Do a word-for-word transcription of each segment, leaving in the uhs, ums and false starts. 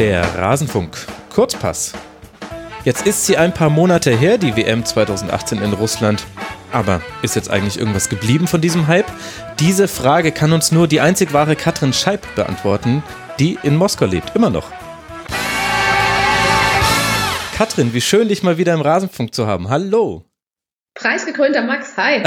Der Rasenfunk. Kurzpass. Jetzt ist sie ein paar Monate her, die W M zwanzig achtzehn in Russland. Aber ist jetzt eigentlich irgendwas geblieben von diesem Hype? Diese Frage kann uns nur die einzig wahre Katrin Scheib beantworten, die in Moskau lebt, immer noch. Katrin, wie schön, dich mal wieder im Rasenfunk zu haben. Hallo. Preisgekrönter Max, hi.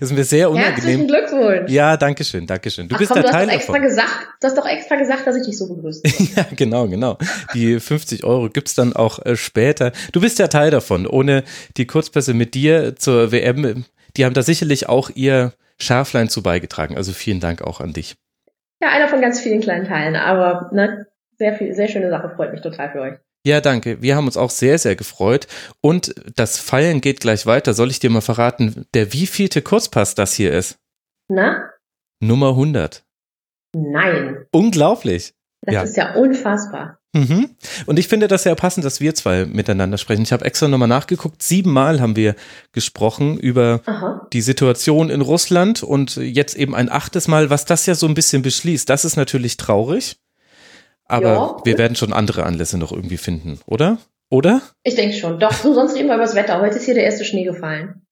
Ist mir sehr unangenehm. Herzlichen Glückwunsch. Ja, danke schön, danke schön. Du Ach bist komm, der du Teil hast davon. Extra gesagt, du hast doch extra gesagt, dass ich dich so begrüße. Ja, genau, genau. Die fünfzig Euro gibt's dann auch äh, später. Du bist der Teil davon. Ohne die Kurzpässe mit dir zur W M, die haben da sicherlich auch ihr Schärflein zu beigetragen. Also vielen Dank auch an dich. Ja, einer von ganz vielen kleinen Teilen, aber ne, sehr viel, sehr schöne Sache, freut mich total für euch. Ja, danke. Wir haben uns auch sehr, sehr gefreut. Und das Feilen geht gleich weiter. Soll ich dir mal verraten, der wievielte Kurzpass das hier ist? Na? Nummer hundert. Nein. Unglaublich. Das ja. ist ja unfassbar. Mhm. Und ich finde das sehr passend, dass wir zwei miteinander sprechen. Ich habe extra nochmal nachgeguckt. Siebenmal haben wir gesprochen über Aha. die Situation in Russland und jetzt eben ein achtes Mal, was das ja so ein bisschen beschließt. Das ist natürlich traurig. Aber ja, wir werden schon andere Anlässe noch irgendwie finden, oder? Oder? Ich denke schon. Doch, so sonst immer über das Wetter. Heute ist hier der erste Schnee gefallen.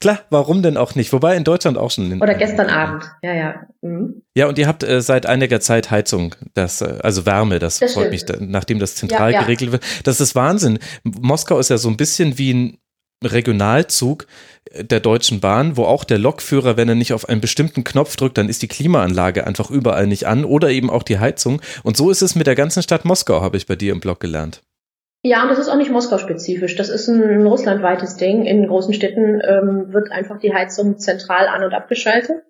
Klar, warum denn auch nicht? Wobei in Deutschland auch schon. Oder gestern Abend. Ja, ja. Mhm. Ja, und ihr habt äh, seit einiger Zeit Heizung, das, äh, also Wärme, das, das freut stimmt. mich, nachdem das zentral ja, ja. geregelt wird. Das ist Wahnsinn. Moskau ist ja so ein bisschen wie ein Regionalzug der Deutschen Bahn, wo auch der Lokführer, wenn er nicht auf einen bestimmten Knopf drückt, dann ist die Klimaanlage einfach überall nicht an oder eben auch die Heizung. Und so ist es mit der ganzen Stadt Moskau, habe ich bei dir im Blog gelernt. Ja, und das ist auch nicht Moskau-spezifisch. Das ist ein russlandweites Ding. In großen Städten ähm, wird einfach die Heizung zentral an- und abgeschaltet.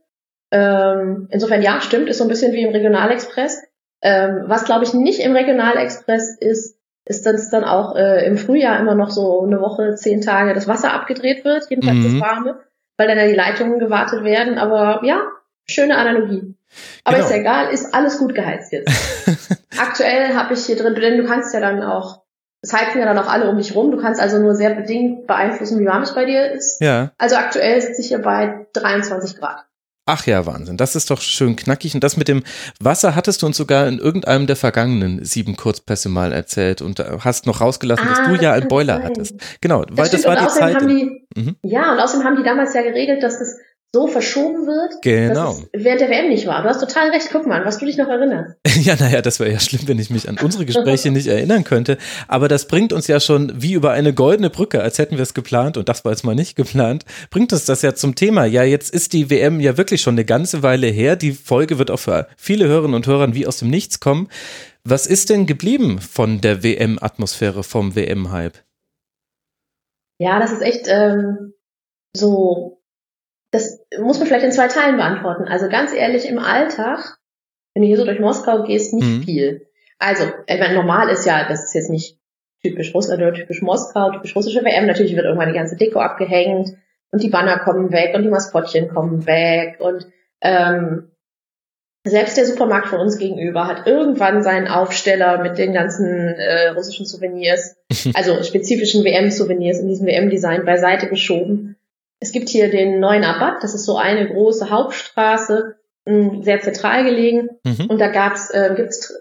Ähm, insofern, ja, stimmt, ist so ein bisschen wie im Regionalexpress. Ähm, was, glaube ich, nicht im Regionalexpress ist, ist das dann auch äh, im Frühjahr immer noch so eine Woche, zehn Tage das Wasser abgedreht wird, jedenfalls mhm. das Warme, weil dann ja die Leitungen gewartet werden. Aber ja, schöne Analogie. Aber genau. Ist ja egal, ist alles gut geheizt jetzt. Aktuell habe ich hier drin, denn du kannst ja dann auch, es heizen ja dann auch alle um dich rum, du kannst also nur sehr bedingt beeinflussen, wie warm es bei dir ist. Ja. Also aktuell sitze ich hier bei dreiundzwanzig Grad. Ach ja, Wahnsinn. Das ist doch schön knackig. Und das mit dem Wasser hattest du uns sogar in irgendeinem der vergangenen sieben Kurzpässe mal erzählt und hast noch rausgelassen, ah, dass du das ja einen Boiler sein. hattest. Genau, das weil stimmt. das war und die Zeit. Die, mhm. Ja, und außerdem haben die damals ja geregelt, dass das so verschoben wird, genau. dass es während der W M nicht war. Du hast total recht. Guck mal, was du dich noch erinnerst. Ja, naja, das wäre ja schlimm, wenn ich mich an unsere Gespräche nicht erinnern könnte. Aber das bringt uns ja schon wie über eine goldene Brücke, als hätten wir es geplant und das war jetzt mal nicht geplant, bringt uns das ja zum Thema. Ja, jetzt ist die W M ja wirklich schon eine ganze Weile her. Die Folge wird auch für viele Hörerinnen und Hörer wie aus dem Nichts kommen. Was ist denn geblieben von der W M-Atmosphäre, vom W M-Hype? Ja, das ist echt ähm, so... Das muss man vielleicht in zwei Teilen beantworten. Also ganz ehrlich, im Alltag, wenn du hier so durch Moskau gehst, nicht mhm. viel. Also, ich meine, normal ist ja, das ist jetzt nicht typisch Russland oder typisch Moskau, typisch russische W M. Natürlich wird irgendwann die ganze Deko abgehängt und die Banner kommen weg und die Maskottchen kommen weg. Und ähm, selbst der Supermarkt von uns gegenüber hat irgendwann seinen Aufsteller mit den ganzen äh, russischen Souvenirs, also spezifischen W M-Souvenirs in diesem W M-Design beiseite geschoben. Es gibt hier den Neuen Abad, das ist so eine große Hauptstraße, sehr zentral gelegen. Mhm. Und da gab's, äh, gibt's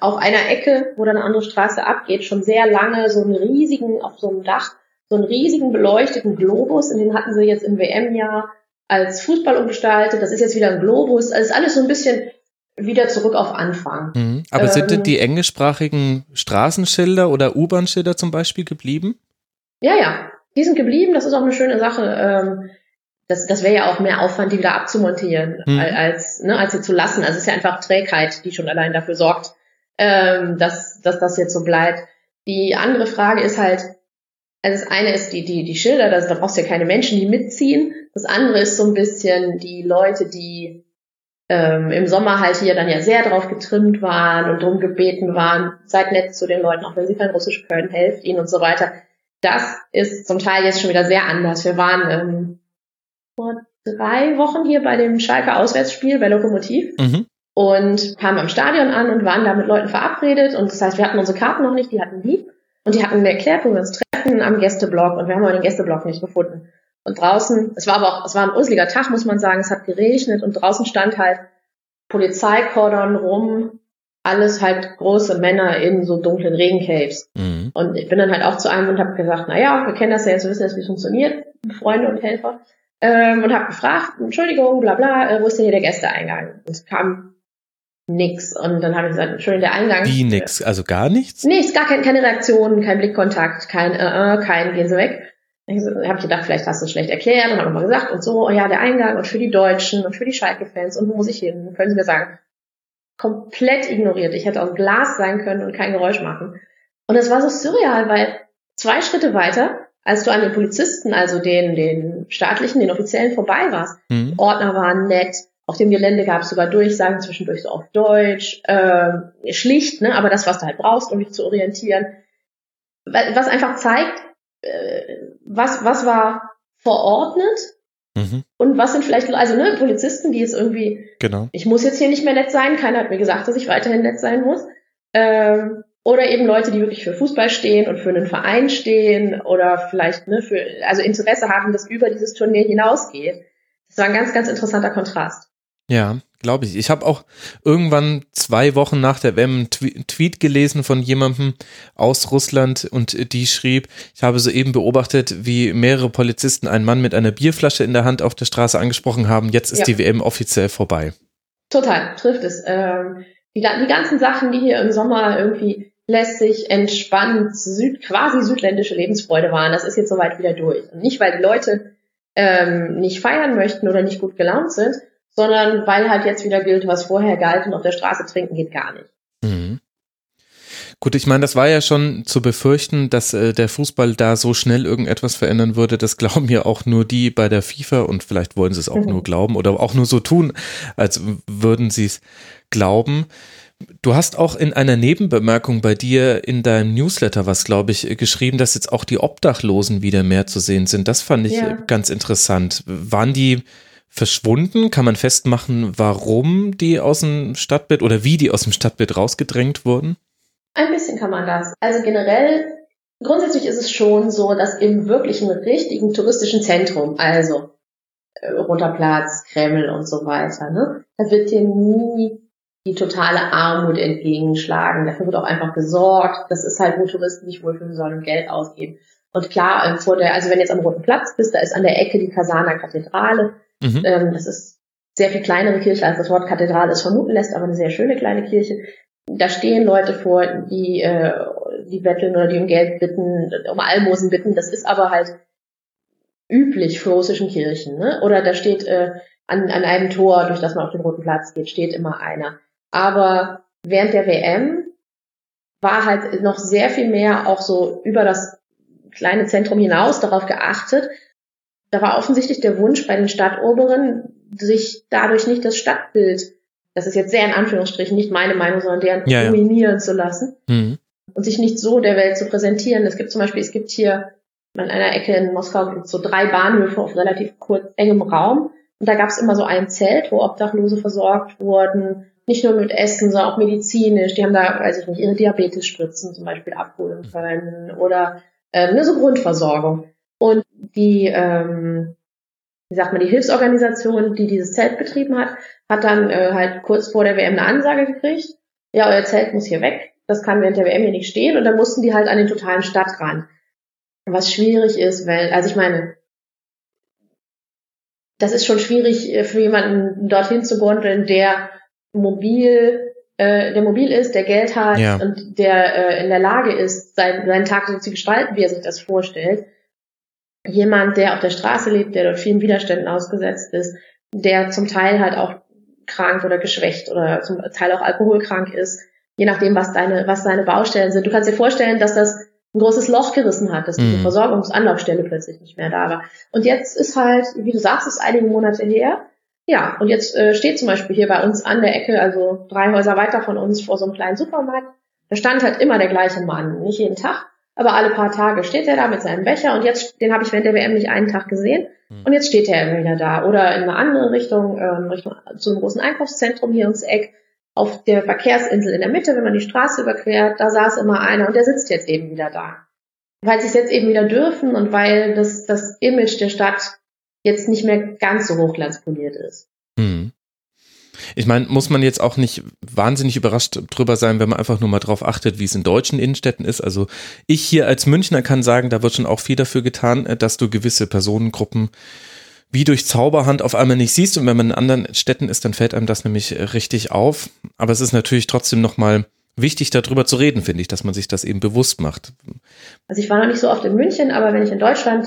auf einer Ecke, wo dann eine andere Straße abgeht, schon sehr lange so einen riesigen, auf so einem Dach, so einen riesigen beleuchteten Globus. Und den hatten sie jetzt im W M-Jahr als Fußball umgestaltet. Das ist jetzt wieder ein Globus. Also ist alles so ein bisschen wieder zurück auf Anfang. Mhm. Aber ähm, sind denn die englischsprachigen Straßenschilder oder U-Bahn-Schilder zum Beispiel geblieben? Ja, ja. Die sind geblieben, das ist auch eine schöne Sache. Das, das wäre ja auch mehr Aufwand, die wieder abzumontieren, mhm. als, ne, als sie zu lassen. Also es ist ja einfach Trägheit, die schon allein dafür sorgt, dass, dass das jetzt so bleibt. Die andere Frage ist halt, also das eine ist die, die, die Schilder, da brauchst du ja keine Menschen, die mitziehen. Das andere ist so ein bisschen die Leute, die ähm, im Sommer halt hier dann ja sehr drauf getrimmt waren und drum gebeten waren, seid nett zu den Leuten, auch wenn sie kein Russisch können, helft ihnen und so weiter. Das ist zum Teil jetzt schon wieder sehr anders. Wir waren ähm, vor drei Wochen hier bei dem Schalke Auswärtsspiel bei Lokomotiv mhm. und kamen am Stadion an und waren da mit Leuten verabredet. Und das heißt, wir hatten unsere Karten noch nicht, die hatten die. Und die hatten mir erklärt, wo wir uns treffen am Gästeblock. Und wir haben aber den Gästeblock nicht gefunden. Und draußen, es war aber auch, es war ein unseliger Tag, muss man sagen. Es hat geregnet und draußen stand halt Polizeikordon rum. alles halt große Männer in so dunklen Regencapes. Mhm. Und ich bin dann halt auch zu einem und habe gesagt, naja, wir kennen das ja jetzt, wir wissen jetzt, wie es funktioniert, Freunde und Helfer. Ähm, und habe gefragt, Entschuldigung, bla bla, äh, wo ist denn hier der Gästeeingang? Und es kam nix. Und dann habe ich gesagt, Entschuldigung, der Eingang. Wie nix? Also gar nichts? Nichts, gar kein, keine Reaktion, kein Blickkontakt, kein äh, äh, kein gehen Sie weg. Da habe ich gedacht, vielleicht hast du es schlecht erklärt und habe nochmal gesagt und so, oh ja, der Eingang und für die Deutschen und für die Schalke-Fans und wo muss ich hin? Können Sie mir sagen? Komplett ignoriert. Ich hätte aus Glas sein können und kein Geräusch machen. Und das war so surreal, weil zwei Schritte weiter, als du an den Polizisten, also den den staatlichen, den offiziellen vorbei warst, mhm. Ordner waren nett, auf dem Gelände gab es sogar Durchsagen zwischendurch so auf Deutsch, äh, schlicht, ne, aber das, was du halt brauchst, um dich zu orientieren. Was einfach zeigt, äh, was was war verordnet, mhm. Und was sind vielleicht, also ne, Polizisten, die jetzt irgendwie, genau. Ich muss jetzt hier nicht mehr nett sein, keiner hat mir gesagt, dass ich weiterhin nett sein muss. Ähm, oder eben Leute, die wirklich für Fußball stehen und für einen Verein stehen oder vielleicht ne für also Interesse haben, das über dieses Turnier hinausgeht. Das war ein ganz, ganz interessanter Kontrast. Ja, glaube ich. Ich habe auch irgendwann zwei Wochen nach der W M einen Tw- Tweet gelesen von jemandem aus Russland und die schrieb, ich habe soeben beobachtet, wie mehrere Polizisten einen Mann mit einer Bierflasche in der Hand auf der Straße angesprochen haben, jetzt ist ja. Die W M offiziell vorbei. Total, trifft es. Ähm, die, die ganzen Sachen, die hier im Sommer irgendwie lässig, entspannt, süd, quasi südländische Lebensfreude waren, das ist jetzt soweit wieder durch. Und nicht, weil die Leute ähm, nicht feiern möchten oder nicht gut gelaunt sind, sondern weil halt jetzt wieder gilt, was vorher galt und auf der Straße trinken geht gar nicht. Mhm. Gut, ich meine, das war ja schon zu befürchten, dass äh, der Fußball da so schnell irgendetwas verändern würde. Das glauben ja auch nur die bei der FIFA und vielleicht wollen sie es auch mhm. nur glauben oder auch nur so tun, als würden sie es glauben. Du hast auch in einer Nebenbemerkung bei dir in deinem Newsletter was, glaube ich, geschrieben, dass jetzt auch die Obdachlosen wieder mehr zu sehen sind. Das fand ich ja. ganz interessant. Waren die verschwunden? Kann man festmachen, warum die aus dem Stadtbild oder wie die aus dem Stadtbild rausgedrängt wurden? Ein bisschen kann man das. Also generell, grundsätzlich ist es schon so, dass im wirklichen, richtigen touristischen Zentrum, also äh, Roter Platz, Kreml und so weiter, ne, da wird dir nie die totale Armut entgegenschlagen. Dafür wird auch einfach gesorgt. Das ist halt, wo Touristen sich wohlfühlen sollen und Geld ausgeben. Und klar, äh, vor der, also wenn du jetzt am Roten Platz bist, da ist an der Ecke die Kasaner Kathedrale. Mhm. Ähm, das ist sehr viel kleinere Kirche, als das Wort Kathedrale es vermuten lässt, aber eine sehr schöne kleine Kirche. Da stehen Leute vor, die, äh, die betteln oder die um Geld bitten, um Almosen bitten. Das ist aber halt üblich für russischen Kirchen, ne? Oder da steht, äh, an, an einem Tor, durch das man auf den Roten Platz geht, steht immer einer. Aber während der W M war halt noch sehr viel mehr auch so über das kleine Zentrum hinaus darauf geachtet. Da war offensichtlich der Wunsch bei den Stadtoberen, sich dadurch nicht das Stadtbild, das ist jetzt sehr in Anführungsstrichen nicht meine Meinung, sondern deren ja, dominieren ja. zu lassen mhm. und sich nicht so der Welt zu präsentieren. Es gibt zum Beispiel, es gibt hier an einer Ecke in Moskau gibt's so drei Bahnhöfe auf relativ kurz engem Raum und da gab es immer so ein Zelt, wo Obdachlose versorgt wurden, nicht nur mit Essen, sondern auch medizinisch. Die haben da, weiß ich nicht, ihre Diabetes-Spritzen zum Beispiel abholen können mhm. oder äh, ne, so Grundversorgung. Und die, ähm, wie sagt man, die Hilfsorganisation, die dieses Zelt betrieben hat, hat dann äh, halt kurz vor der W M eine Ansage gekriegt, ja, euer Zelt muss hier weg, das kann während der W M hier nicht stehen. Und dann mussten die halt an den totalen Stadtrand. Was schwierig ist, weil, also ich meine, das ist schon schwierig für jemanden dorthin zu gondeln, der mobil, äh, der mobil ist, der Geld hat ja. und der äh, in der Lage ist, sein, seinen Tag so zu gestalten, wie er sich das vorstellt. Jemand, der auf der Straße lebt, der dort vielen Widerständen ausgesetzt ist, der zum Teil halt auch krank oder geschwächt oder zum Teil auch alkoholkrank ist, je nachdem, was deine, was seine Baustellen sind. Du kannst dir vorstellen, dass das ein großes Loch gerissen hat, dass diese mhm. Versorgungsanlaufstelle plötzlich nicht mehr da war. Und jetzt ist halt, wie du sagst, ist einige Monate her. Ja, und jetzt äh, steht zum Beispiel hier bei uns an der Ecke, also drei Häuser weiter von uns, vor so einem kleinen Supermarkt, da stand halt immer der gleiche Mann, nicht jeden Tag. Aber alle paar Tage steht er da mit seinem Becher und jetzt, den habe ich während der W M nicht einen Tag gesehen und jetzt steht er wieder da. Oder in eine andere Richtung, ähm, Richtung zu einem großen Einkaufszentrum hier ums Eck, auf der Verkehrsinsel in der Mitte, wenn man die Straße überquert, da saß immer einer und der sitzt jetzt eben wieder da. Weil sie es jetzt eben wieder dürfen und weil das, das Image der Stadt jetzt nicht mehr ganz so hochglanzpoliert ist. Hm. Ich meine, muss man jetzt auch nicht wahnsinnig überrascht drüber sein, wenn man einfach nur mal drauf achtet, wie es in deutschen Innenstädten ist. Also ich hier als Münchner kann sagen, da wird schon auch viel dafür getan, dass du gewisse Personengruppen wie durch Zauberhand auf einmal nicht siehst. Und wenn man in anderen Städten ist, dann fällt einem das nämlich richtig auf. Aber es ist natürlich trotzdem nochmal wichtig, darüber zu reden, finde ich, dass man sich das eben bewusst macht. Also ich war noch nicht so oft in München, aber wenn ich in Deutschland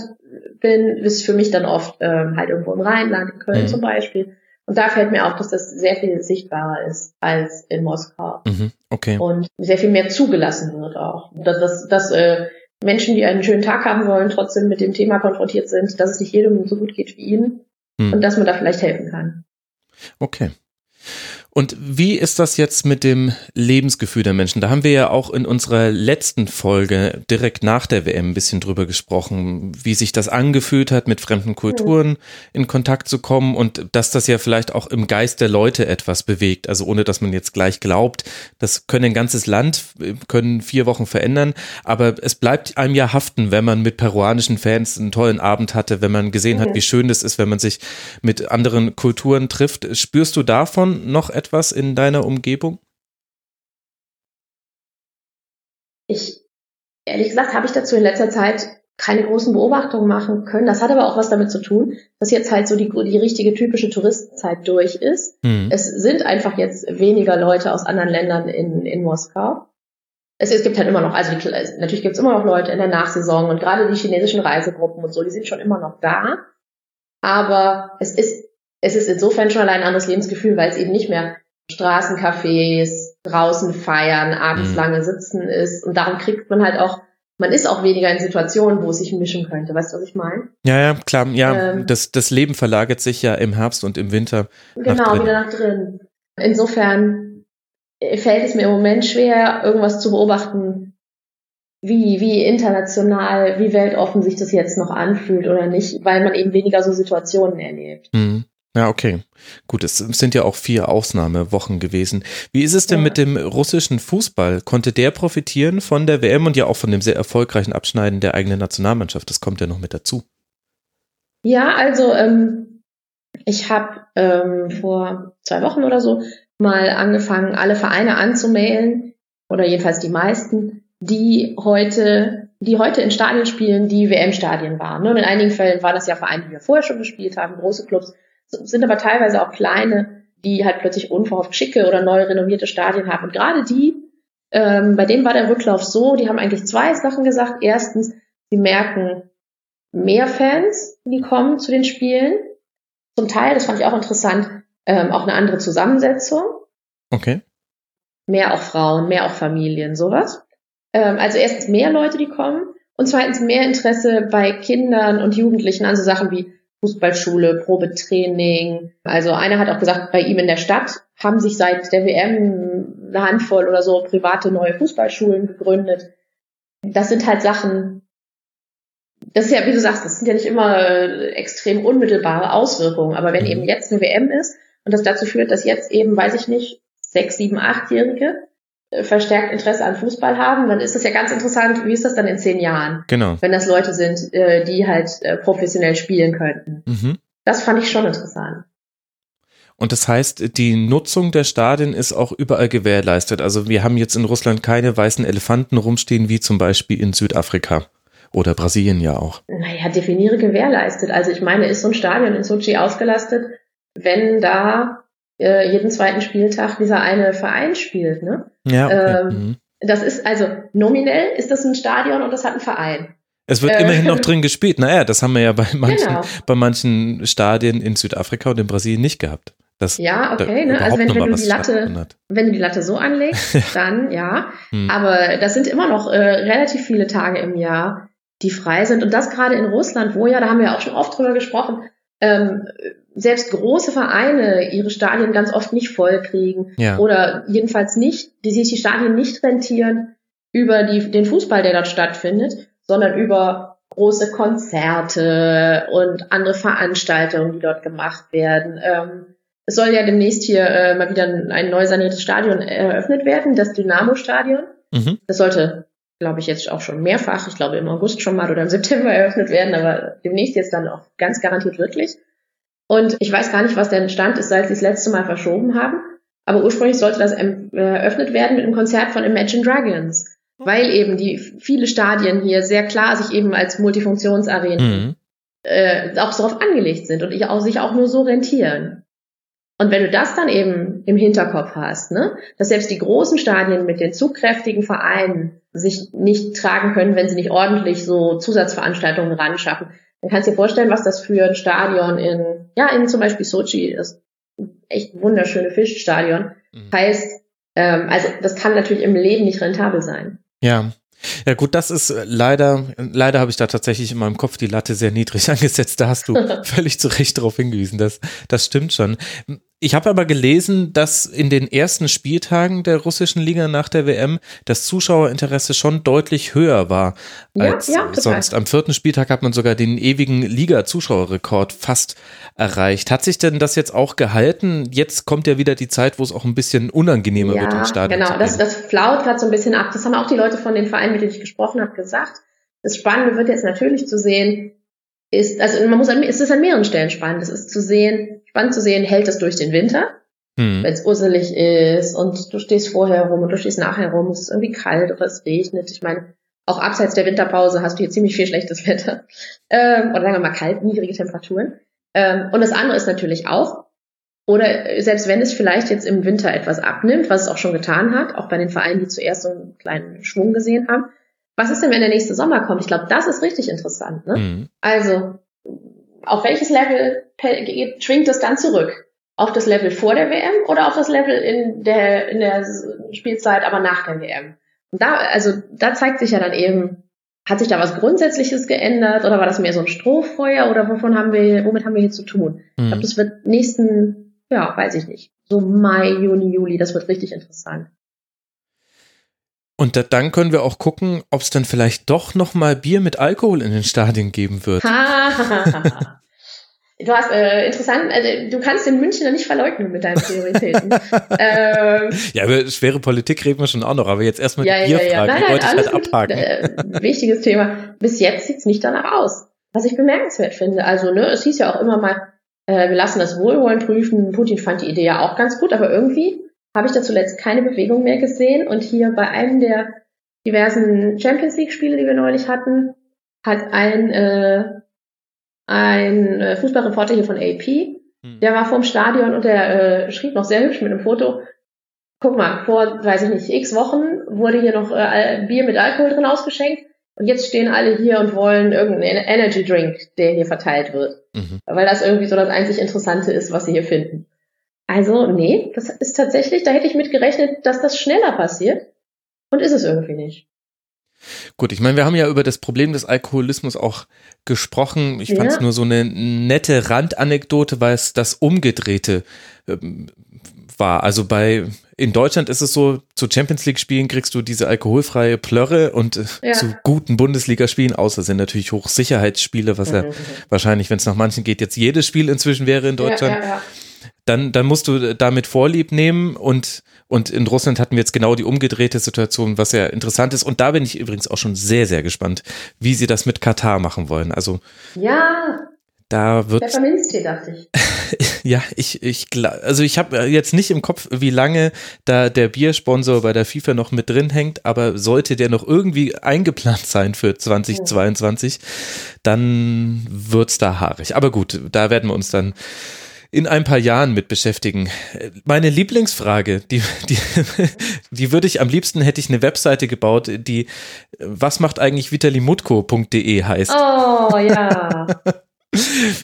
bin, ist für mich dann oft ähm, halt irgendwo im Rheinland, in Köln mhm. zum Beispiel. Und da fällt mir auf, dass das sehr viel sichtbarer ist als in Moskau. Mhm, okay. Und sehr viel mehr zugelassen wird auch. Dass, dass, dass äh, Menschen, die einen schönen Tag haben wollen, trotzdem mit dem Thema konfrontiert sind, dass es nicht jedem so gut geht wie ihnen mhm. und dass man da vielleicht helfen kann. Okay. Und wie ist das jetzt mit dem Lebensgefühl der Menschen? Da haben wir ja auch in unserer letzten Folge direkt nach der W M ein bisschen drüber gesprochen, wie sich das angefühlt hat, mit fremden Kulturen in Kontakt zu kommen und dass das ja vielleicht auch im Geist der Leute etwas bewegt, also ohne, dass man jetzt gleich glaubt, das können ein ganzes Land, können vier Wochen verändern, aber es bleibt einem ja haften, wenn man mit peruanischen Fans einen tollen Abend hatte, wenn man gesehen hat, wie schön das ist, wenn man sich mit anderen Kulturen trifft. Spürst du davon noch etwas? etwas in deiner Umgebung? Ich, ehrlich gesagt, habe ich dazu in letzter Zeit keine großen Beobachtungen machen können. Das hat aber auch was damit zu tun, dass jetzt halt so die, die richtige typische Touristenzeit durch ist. Mhm. Es sind einfach jetzt weniger Leute aus anderen Ländern in, in Moskau. Es, es gibt halt immer noch, also die, natürlich gibt es immer noch Leute in der Nachsaison und gerade die chinesischen Reisegruppen und so, die sind schon immer noch da. Aber es ist Es ist insofern schon allein ein anderes Lebensgefühl, weil es eben nicht mehr Straßencafés, draußen feiern, abends mhm. lange sitzen ist. Und darum kriegt man halt auch, man ist auch weniger in Situationen, wo es sich mischen könnte. Weißt du, was ich meine? Ja, ja, klar. Ja, ähm, das, das Leben verlagert sich ja im Herbst und im Winter. Genau, nach drin. wieder nach drin. Insofern fällt es mir im Moment schwer, irgendwas zu beobachten, wie, wie international, wie weltoffen sich das jetzt noch anfühlt oder nicht, weil man eben weniger so Situationen erlebt. Mhm. Ja, okay. Gut, es sind ja auch vier Ausnahmewochen gewesen. Wie ist es denn ja. mit dem russischen Fußball? Konnte der profitieren von der W M und ja auch von dem sehr erfolgreichen Abschneiden der eigenen Nationalmannschaft? Das kommt ja noch mit dazu. Ja, also ähm, ich habe ähm, vor zwei Wochen oder so mal angefangen, alle Vereine anzumailen oder jedenfalls die meisten, die heute, die heute in Stadien spielen, die W M-Stadien waren. Und in einigen Fällen waren das ja Vereine, die wir vorher schon gespielt haben, große Clubs. Sind aber teilweise auch kleine, die halt plötzlich unverhofft schicke oder neu renovierte Stadien haben. Und gerade die, ähm, bei denen war der Rücklauf so, die haben eigentlich zwei Sachen gesagt. Erstens, sie merken mehr Fans, die kommen zu den Spielen. Zum Teil, das fand ich auch interessant, ähm, auch eine andere Zusammensetzung. Okay. Mehr auch Frauen, mehr auch Familien, sowas. Ähm, also erstens mehr Leute, die kommen. Und zweitens mehr Interesse bei Kindern und Jugendlichen an so Sachen wie Fußballschule, Probetraining. Also einer hat auch gesagt, bei ihm in der Stadt haben sich seit der W M eine Handvoll oder so private neue Fußballschulen gegründet. Das sind halt Sachen, das ist ja, wie du sagst, das sind ja nicht immer extrem unmittelbare Auswirkungen. Aber wenn eben jetzt eine W M ist und das dazu führt, dass jetzt eben, weiß ich nicht, sechs, sieben, achtjährige verstärkt Interesse an Fußball haben, dann ist das ja ganz interessant, wie ist das dann in zehn Jahren? Genau. Wenn das Leute sind, die halt professionell spielen könnten. Mhm. Das fand ich schon interessant. Und das heißt, die Nutzung der Stadien ist auch überall gewährleistet. Also wir haben jetzt in Russland keine weißen Elefanten rumstehen, wie zum Beispiel in Südafrika oder Brasilien ja auch. Naja, definiere gewährleistet. Also ich meine, ist so ein Stadion in Sochi ausgelastet, wenn da jeden zweiten Spieltag dieser eine Verein spielt, ne? Ja. Okay. Ähm, mhm. Das ist, also nominell ist das ein Stadion und das hat einen Verein. Es wird äh, immerhin noch drin gespielt. Naja, das haben wir ja bei manchen, genau. bei manchen Stadien in Südafrika und in Brasilien nicht gehabt. Das, ja, okay, ne? Also wenn, wenn, du die Latte, wenn du die Latte so anlegst, dann ja. Mhm. Aber das sind immer noch äh, relativ viele Tage im Jahr, die frei sind. Und das gerade in Russland, wo ja, da haben wir ja auch schon oft drüber gesprochen, ähm, selbst große Vereine ihre Stadien ganz oft nicht voll kriegen ja. oder jedenfalls nicht, die sich die Stadien nicht rentieren über die, den Fußball, der dort stattfindet, sondern über große Konzerte und andere Veranstaltungen, die dort gemacht werden. Ähm, es soll ja demnächst hier äh, mal wieder ein, ein neu saniertes Stadion eröffnet werden, das Dynamo-Stadion. Mhm. Das sollte, glaube ich, jetzt auch schon mehrfach, ich glaube im August schon mal oder im September eröffnet werden, aber demnächst jetzt dann auch ganz garantiert wirklich. Und ich weiß gar nicht, was der Stand ist, seit sie das letzte Mal verschoben haben. Aber ursprünglich sollte das eröffnet werden mit einem Konzert von Imagine Dragons. Weil eben die viele Stadien hier sehr klar sich eben als Multifunktionsarenen mhm. äh, auch darauf angelegt sind und auch, sich auch nur so rentieren. Und wenn du das dann eben im Hinterkopf hast, ne, dass selbst die großen Stadien mit den zugkräftigen Vereinen sich nicht tragen können, wenn sie nicht ordentlich so Zusatzveranstaltungen ran schaffen, dann kannst du dir vorstellen, was das für ein Stadion in, ja, in zum Beispiel Sochi ist. Echt wunderschöne Fischstadion. Mhm. Heißt, ähm, also das kann natürlich im Leben nicht rentabel sein. Ja. Ja gut, das ist leider, leider habe ich da tatsächlich in meinem Kopf die Latte sehr niedrig angesetzt. Da hast du völlig zu Recht darauf hingewiesen. Das, das stimmt schon. Ich habe aber gelesen, dass in den ersten Spieltagen der russischen Liga nach der W M das Zuschauerinteresse schon deutlich höher war als ja, ja, sonst. Am vierten Spieltag hat man sogar den ewigen Liga-Zuschauerrekord fast erreicht. Hat sich denn das jetzt auch gehalten? Jetzt kommt ja wieder die Zeit, wo es auch ein bisschen unangenehmer ja, wird im Stadion. Genau, das, das flaut gerade so ein bisschen ab. Das haben auch die Leute von den Vereinen, mit denen ich gesprochen habe, gesagt. Das Spannende wird jetzt natürlich zu sehen, ist, also man muss an, es ist an mehreren Stellen spannend. Es ist zu sehen, spannend zu sehen, hält das durch den Winter, hm. wenn es urselig ist und du stehst vorher rum und du stehst nachher rum, es ist irgendwie kalt oder es regnet. Ich meine, auch abseits der Winterpause hast du hier ziemlich viel schlechtes Wetter. Ähm, oder sagen wir mal kalt, niedrige Temperaturen. Ähm, und das andere ist natürlich auch, oder selbst wenn es vielleicht jetzt im Winter etwas abnimmt, was es auch schon getan hat, auch bei den Vereinen, die zuerst so einen kleinen Schwung gesehen haben, was ist denn, wenn der nächste Sommer kommt? Ich glaube, das ist richtig interessant. Ne? Mhm. Also, auf welches Level schwingt das dann zurück? Auf das Level vor der W M oder auf das Level in der, in der Spielzeit, aber nach der W M? Und da, also, da zeigt sich ja dann eben, hat sich da was Grundsätzliches geändert oder war das mehr so ein Strohfeuer oder wovon haben wir, womit haben wir hier zu tun? Mhm. Ich glaube, das wird nächsten, ja, weiß ich nicht, so Mai, Juni, Juli, das wird richtig interessant. Und da, dann können wir auch gucken, ob es dann vielleicht doch nochmal Bier mit Alkohol in den Stadien geben wird. Du hast äh, interessant, also, du kannst den Münchner nicht verleugnen mit deinen Prioritäten. ähm, ja, über schwere Politik reden wir schon auch noch, aber jetzt erstmal die ja, Bierfrage, ja, ja. Nein, nein, wollte ich halt abhaken. Mit, äh, wichtiges Thema. Bis jetzt sieht es nicht danach aus, was ich bemerkenswert finde. Also, ne, es hieß ja auch immer mal, äh, wir lassen das Wohlwollen prüfen. Putin fand die Idee ja auch ganz gut, aber irgendwie habe ich da zuletzt keine Bewegung mehr gesehen. Und hier bei einem der diversen Champions-League-Spiele, die wir neulich hatten, hat ein, äh, ein Fußballreporter hier von A P, hm. der war vorm Stadion und der äh, schrieb noch sehr hübsch mit einem Foto, guck mal, vor, weiß ich nicht, x Wochen wurde hier noch äh, Bier mit Alkohol drin ausgeschenkt und jetzt stehen alle hier und wollen irgendeinen Energy-Drink, der hier verteilt wird. Mhm. Weil das irgendwie so das einzig Interessante ist, was sie hier finden. Also, nee, das ist tatsächlich, da hätte ich mit gerechnet, dass das schneller passiert und ist es irgendwie nicht. Gut, ich meine, wir haben ja über das Problem des Alkoholismus auch gesprochen. Ich ja. fand es nur so eine nette Randanekdote, weil es das Umgedrehte ähm, war. Also bei, in Deutschland ist es so, zu Champions League Spielen kriegst du diese alkoholfreie Plörre und ja. zu guten Bundesligaspielen, außer sind natürlich Hochsicherheitsspiele, was ja, ja wahrscheinlich, wenn es nach manchen geht, jetzt jedes Spiel inzwischen wäre in Deutschland. Ja, ja, ja. Dann, dann musst du damit Vorlieb nehmen und, und in Russland hatten wir jetzt genau die umgedrehte Situation, was ja interessant ist. Und da bin ich übrigens auch schon sehr, sehr gespannt, wie sie das mit Katar machen wollen. Also ja, da wird Pfefferminztee, dachte ich. Ja, ich, ich, also ich habe jetzt nicht im Kopf, wie lange da der Biersponsor bei der FIFA noch mit drin hängt, aber sollte der noch irgendwie eingeplant sein für zwanzig zweiundzwanzig, dann wird's da haarig. Aber gut, da werden wir uns dann in ein paar Jahren mit beschäftigen. Meine Lieblingsfrage, die, die, die würde ich am liebsten, hätte ich eine Webseite gebaut, die was macht eigentlich vitalimutko punkt de heißt. Oh, ja.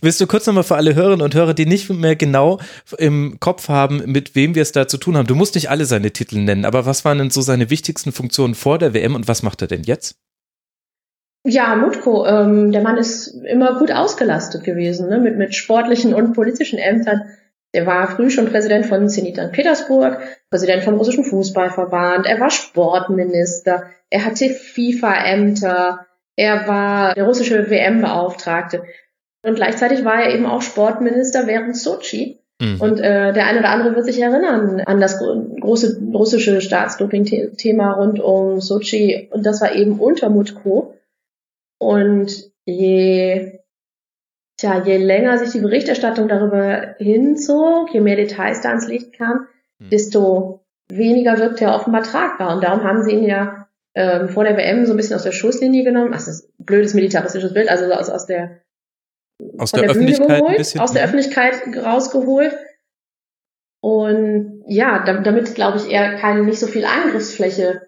Willst du kurz nochmal für alle Hörerinnen und Hörer, die nicht mehr genau im Kopf haben, mit wem wir es da zu tun haben? Du musst nicht alle seine Titel nennen, aber was waren denn so seine wichtigsten Funktionen vor der W M und was macht er denn jetzt? Ja, Mutko, ähm, der Mann ist immer gut ausgelastet gewesen, ne? mit, mit sportlichen und politischen Ämtern. Der war früh schon Präsident von Zenit Petersburg, Präsident vom russischen Fußballverband, er war Sportminister, er hatte FIFA-Ämter, er war der russische W M-Beauftragte. Und gleichzeitig war er eben auch Sportminister während Sochi. Mhm. Und äh, der eine oder andere wird sich erinnern an das gro- große russische Staatsdoping-Thema rund um Sochi. Und das war eben unter Mutko. Und je Tja, je länger sich die Berichterstattung darüber hinzog, je mehr Details da ans Licht kamen, hm. desto weniger wirkte er offenbar tragbar. Und darum haben sie ihn ja ähm, vor der W M so ein bisschen aus der Schusslinie genommen. Ach, das ist ein blödes militaristisches Bild, also aus, aus der aus der, der Öffentlichkeit geholt, ein bisschen aus der Öffentlichkeit rausgeholt. Und ja, damit, glaube ich, er keine nicht so viel Angriffsfläche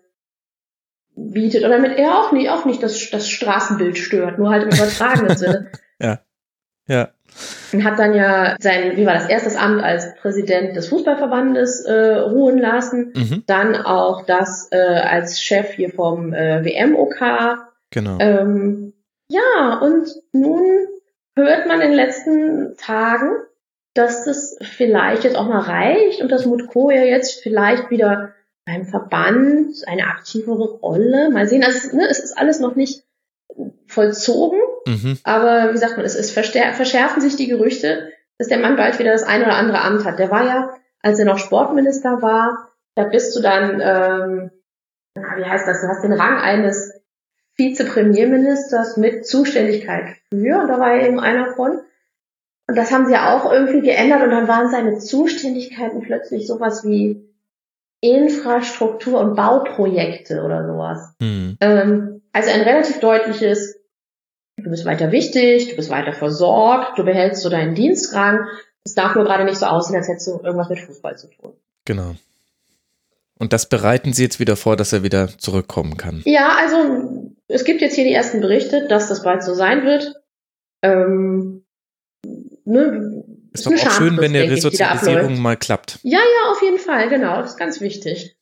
bietet oder damit er auch nicht, auch nicht das, das Straßenbild stört, nur halt im übertragenen Sinne. Ja. Ja. Und hat dann ja sein, wie war das, erstes Amt als Präsident des Fußballverbandes äh, ruhen lassen, mhm. dann auch das äh, als Chef hier vom äh, W M O K. Genau. Ähm, ja, und nun hört man in den letzten Tagen, dass das vielleicht jetzt auch mal reicht und dass Mutko ja jetzt vielleicht wieder beim Verband eine aktivere Rolle, mal sehen, also ne, es ist alles noch nicht vollzogen, mhm. aber wie sagt man, es, es verstär- verschärfen sich die Gerüchte, dass der Mann bald wieder das ein oder andere Amt hat. Der war ja, als er noch Sportminister war, da bist du dann, ähm, wie heißt das, du hast den Rang eines Vizepremierministers mit Zuständigkeit für, und da war er eben einer von. Und das haben sie ja auch irgendwie geändert und dann waren seine Zuständigkeiten plötzlich sowas wie Infrastruktur und Bauprojekte oder sowas. Mhm. Ähm, also ein relativ deutliches, du bist weiter wichtig, du bist weiter versorgt, du behältst so deinen Dienstrang. Es darf nur gerade nicht so aussehen, als hättest du irgendwas mit Fußball zu tun. Genau. Und das bereiten sie jetzt wieder vor, dass er wieder zurückkommen kann. Ja, also es gibt jetzt hier die ersten Berichte, dass das bald so sein wird. Ähm, Ne, ist doch auch schön, wenn der Resozialisierung mal klappt. Ja, ja, auf jeden Fall, genau, das ist ganz wichtig.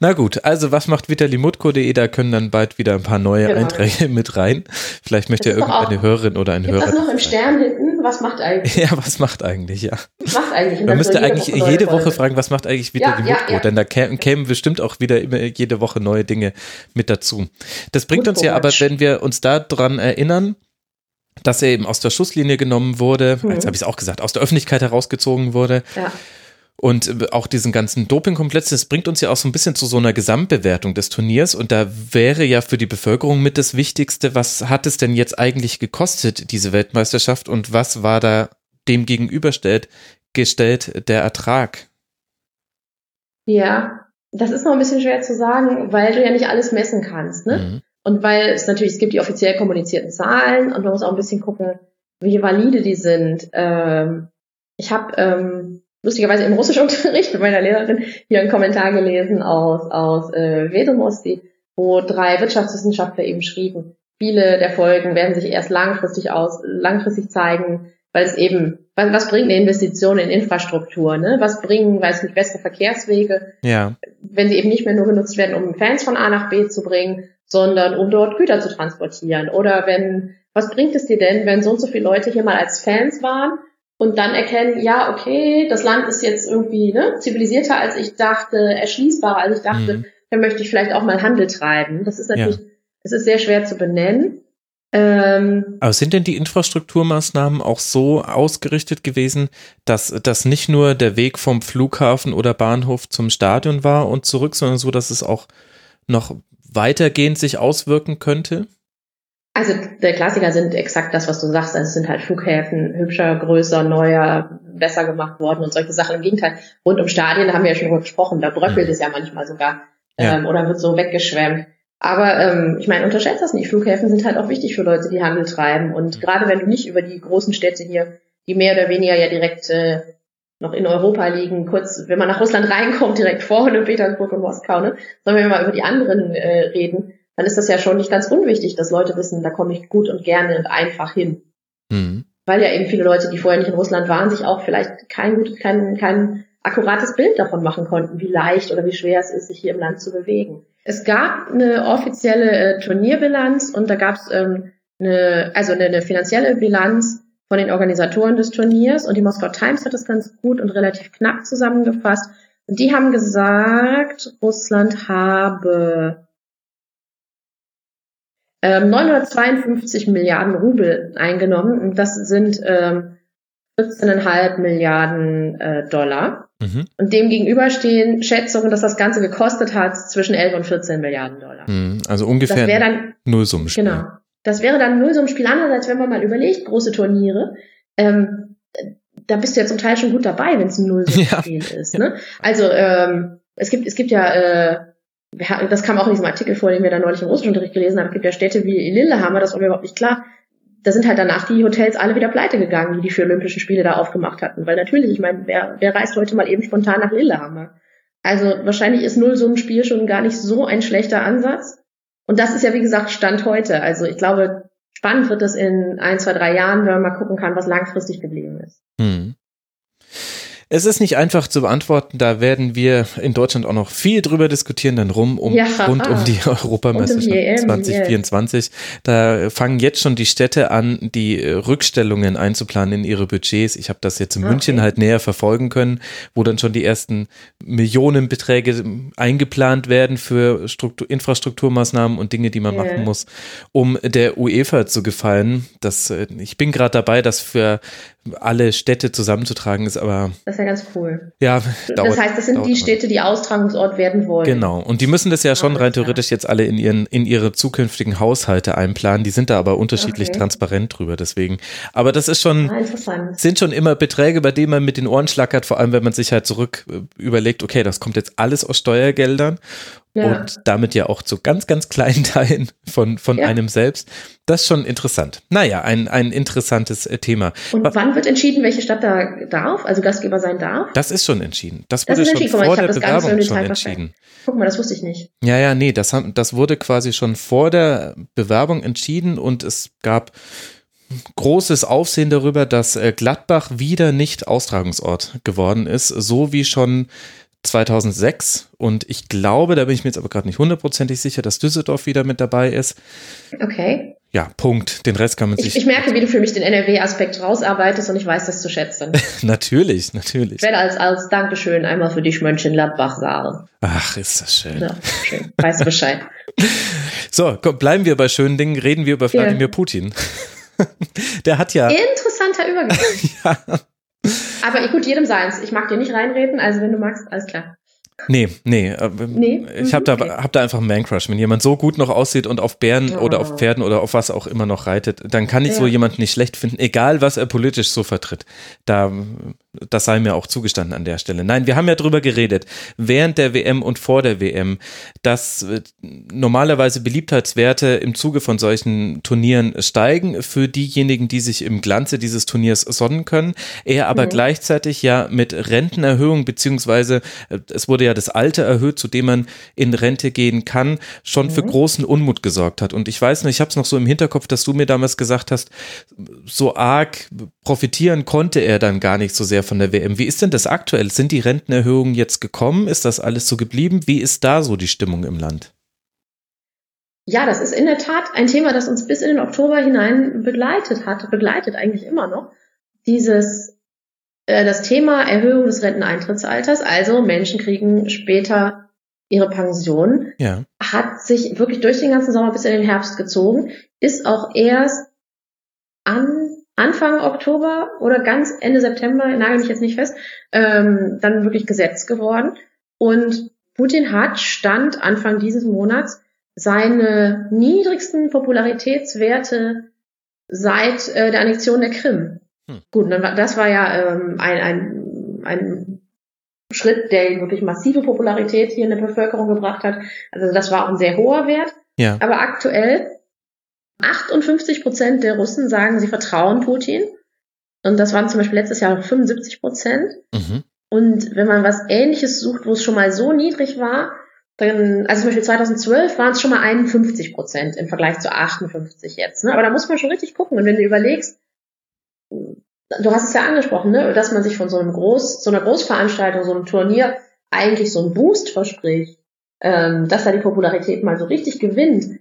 Na gut, also was macht Vitali Mutko Punkt de, da können dann bald wieder ein paar neue genau. Einträge mit rein. Vielleicht möchte ja irgendeine auch, Hörerin oder ein Hörer. Das noch im Stern hinten, was macht eigentlich? Ja, was macht eigentlich, ja. Was macht eigentlich? Man müsste eigentlich jede Woche, jede Woche fragen, was macht eigentlich Vitali ja, Mutko, ja, ja. denn da kämen, kämen bestimmt auch wieder immer jede Woche neue Dinge mit dazu. Das bringt Mutko uns ja aber, wenn wir uns daran erinnern, dass er eben aus der Schusslinie genommen wurde, hm. jetzt habe ich es auch gesagt, aus der Öffentlichkeit herausgezogen wurde ja. und auch diesen ganzen Dopingkomplex, das bringt uns ja auch so ein bisschen zu so einer Gesamtbewertung des Turniers und da wäre ja für die Bevölkerung mit das Wichtigste, was hat es denn jetzt eigentlich gekostet, diese Weltmeisterschaft und was war da dem gegenübergestellt gestellt der Ertrag? Ja, das ist noch ein bisschen schwer zu sagen, weil du ja nicht alles messen kannst, ne? Mhm. Und weil es natürlich, es gibt die offiziell kommunizierten Zahlen und man muss auch ein bisschen gucken, wie valide die sind. Ähm, ich habe ähm, lustigerweise im Russischunterricht mit meiner Lehrerin hier einen Kommentar gelesen aus aus äh, Wedomosti, wo drei Wirtschaftswissenschaftler eben schrieben, viele der Folgen werden sich erst langfristig aus langfristig zeigen, weil es eben, was, was bringen die Investitionen in Infrastruktur, ne? Was bringen, weiß nicht, bessere Verkehrswege, ja. wenn sie eben nicht mehr nur genutzt werden, um Fans von A nach B zu bringen, sondern um dort Güter zu transportieren. Oder wenn, was bringt es dir denn, wenn so und so viele Leute hier mal als Fans waren und dann erkennen, ja, okay, das Land ist jetzt irgendwie ne, zivilisierter, als ich dachte, erschließbarer, als ich dachte, mhm. dann möchte ich vielleicht auch mal Handel treiben. Das ist natürlich, es ja. ist sehr schwer zu benennen. Ähm, Aber sind denn die Infrastrukturmaßnahmen auch so ausgerichtet gewesen, dass das nicht nur der Weg vom Flughafen oder Bahnhof zum Stadion war und zurück, sondern so, dass es auch noch weitergehend sich auswirken könnte? Also der Klassiker sind exakt das, was du sagst. Also es sind halt Flughäfen hübscher, größer, neuer, besser gemacht worden und solche Sachen. Im Gegenteil, rund um Stadien, da haben wir ja schon drüber gesprochen, da bröckelt mhm. es ja manchmal sogar ja. Ähm, oder wird so weggeschwemmt. Aber ähm, ich meine, unterschätzt das nicht. Flughäfen sind halt auch wichtig für Leute, die Handel treiben. Und mhm. gerade wenn du nicht über die großen Städte hier, die mehr oder weniger ja direkt äh, noch in Europa liegen, kurz, wenn man nach Russland reinkommt, direkt vor Sankt Petersburg und Moskau, ne? Sondern wenn wir mal über die anderen äh, reden, dann ist das ja schon nicht ganz unwichtig, dass Leute wissen, da komme ich gut und gerne und einfach hin. Mhm. Weil ja eben viele Leute, die vorher nicht in Russland waren, sich auch vielleicht kein gut, kein, kein akkurates Bild davon machen konnten, wie leicht oder wie schwer es ist, sich hier im Land zu bewegen. Es gab eine offizielle äh, Turnierbilanz und da gab es ähm, eine, also eine, eine finanzielle Bilanz von den Organisatoren des Turniers und die Moscow Times hat das ganz gut und relativ knapp zusammengefasst. Und die haben gesagt, Russland habe ähm, neunhundertzweiundfünfzig Milliarden Rubel eingenommen und das sind ähm, vierzehn Komma fünf Milliarden äh, Dollar. Mhm. Und dem gegenüber stehen Schätzungen, dass das Ganze gekostet hat zwischen elf und vierzehn Milliarden Dollar. Also ungefähr das wäre dann Nullsummenspiel. Genau. Das wäre dann nur so ein Spiel. Andererseits, wenn man mal überlegt, große Turniere, ähm, da bist du ja zum Teil schon gut dabei, wenn es ein Null-Spiel ja. ist. Ne? Also ähm, es gibt es gibt ja, äh, das kam auch in diesem Artikel vor, den wir da neulich im Russischunterricht gelesen haben, es gibt ja Städte wie Lillehammer, das war mir überhaupt nicht klar. Da sind halt danach die Hotels alle wieder pleite gegangen, die die für Olympische Spiele da aufgemacht hatten. Weil natürlich, ich meine, wer, wer reist heute mal eben spontan nach Lillehammer? Also wahrscheinlich ist Null-Summen-Spiel schon gar nicht so ein schlechter Ansatz. Und das ist ja, wie gesagt, Stand heute. Also ich glaube, spannend wird das in ein, zwei, drei Jahren, wenn man mal gucken kann, was langfristig geblieben ist. Hm. Es ist nicht einfach zu beantworten. Da werden wir in Deutschland auch noch viel drüber diskutieren, dann rum um ja, rund ah. um die Europameisterschaft um zwanzig vierundzwanzig. Da fangen jetzt schon die Städte an, die Rückstellungen einzuplanen in ihre Budgets. Ich habe das jetzt in okay. München halt näher verfolgen können, wo dann schon die ersten Millionenbeträge eingeplant werden für Struktur- Infrastrukturmaßnahmen und Dinge, die man yeah. machen muss, um der UEFA zu gefallen. Das, ich bin gerade dabei, das für alle Städte zusammenzutragen ist, aber das ist ja ganz cool. Ja, dauert, das heißt, das sind die Städte, die Austragungsort werden wollen. Genau, und die müssen das ja schon rein theoretisch jetzt alle in ihren in ihre zukünftigen Haushalte einplanen. Die sind da aber unterschiedlich okay. transparent drüber, deswegen. Aber das ist schon, ah, sind schon immer Beträge, bei denen man mit den Ohren schlackert, vor allem wenn man sich halt zurück überlegt, okay, das kommt jetzt alles aus Steuergeldern. Ja. Und damit ja auch zu ganz, ganz kleinen Teilen von, von ja. einem selbst. Das ist schon interessant. Naja, ein, ein interessantes Thema. Und w- wann wird entschieden, welche Stadt da darf, also Gastgeber sein darf? Das ist schon entschieden. Das, das wurde schon vor mal, der Bewerbung schon entschieden. Guck mal, das wusste ich nicht. Ja, ja, nee, das, haben, das wurde quasi schon vor der Bewerbung entschieden und es gab großes Aufsehen darüber, dass Gladbach wieder nicht Austragungsort geworden ist, so wie schon zweitausendsechs und ich glaube, da bin ich mir jetzt aber gerade nicht hundertprozentig sicher, dass Düsseldorf wieder mit dabei ist. Okay. Ja, Punkt. Den Rest kann man ich, sich... Ich merke, wie du für mich den N R W-Aspekt rausarbeitest und ich weiß das zu schätzen. Natürlich, natürlich. Ich werde als, als Dankeschön einmal für dich Mönchengladbach sagen. Ach, ist das schön. Ja, schön. Weißt du Bescheid. So, komm, bleiben wir bei schönen Dingen, reden wir über ja. Wladimir Putin. Der hat ja... Interessanter Übergang. Ja. Aber gut, jedem seins. Ich mag dir nicht reinreden, also wenn du magst, alles klar. Nee, nee. nee? Ich habe da, okay. hab da einfach einen Man-Crush. Wenn jemand so gut noch aussieht und auf Bären oh. oder auf Pferden oder auf was auch immer noch reitet, dann kann ich ja. so jemanden nicht schlecht finden, egal was er politisch so vertritt. Da, das sei mir auch zugestanden an der Stelle. Nein, wir haben ja drüber geredet, während der W M und vor der W M, dass normalerweise Beliebtheitswerte im Zuge von solchen Turnieren steigen für diejenigen, die sich im Glanze dieses Turniers sonnen können. Er aber mhm. gleichzeitig ja mit Rentenerhöhung, beziehungsweise es wurde ja das Alter erhöht, zu dem man in Rente gehen kann, schon mhm. für großen Unmut gesorgt hat. Und ich weiß nicht, ich habe es noch so im Hinterkopf, dass du mir damals gesagt hast, so arg profitieren konnte er dann gar nicht so sehr von der W M. Wie ist denn das aktuell? Sind die Rentenerhöhungen jetzt gekommen? Ist das alles so geblieben? Wie ist da so die Stimmung im Land? Ja, das ist in der Tat ein Thema, das uns bis in den Oktober hinein begleitet hat, begleitet eigentlich immer noch. Dieses Das Thema Erhöhung des Renteneintrittsalters, also Menschen kriegen später ihre Pension, ja. hat sich wirklich durch den ganzen Sommer bis in den Herbst gezogen, ist auch erst an Anfang Oktober oder ganz Ende September, nagel mich jetzt nicht fest, ähm, dann wirklich Gesetz geworden. Und Putin hat Stand Anfang dieses Monats seine niedrigsten Popularitätswerte seit äh, der Annexion der Krim. Gut, dann war, das war ja ähm, ein, ein, ein Schritt, der wirklich massive Popularität hier in der Bevölkerung gebracht hat. Also das war auch ein sehr hoher Wert. Ja. Aber aktuell achtundfünfzig Prozent der Russen sagen, sie vertrauen Putin. Und das waren zum Beispiel letztes Jahr fünfundsiebzig Prozent. Mhm. Und wenn man was Ähnliches sucht, wo es schon mal so niedrig war, dann, also zum Beispiel zweitausendzwölf waren es schon mal einundfünfzig Prozent im Vergleich zu achtundfünfzig jetzt. Ne? Aber da muss man schon richtig gucken. Und wenn du überlegst, du hast es ja angesprochen, ne? dass man sich von so einem Groß, so einer Großveranstaltung, so einem Turnier eigentlich so einen Boost verspricht, ähm, dass da die Popularität mal so richtig gewinnt.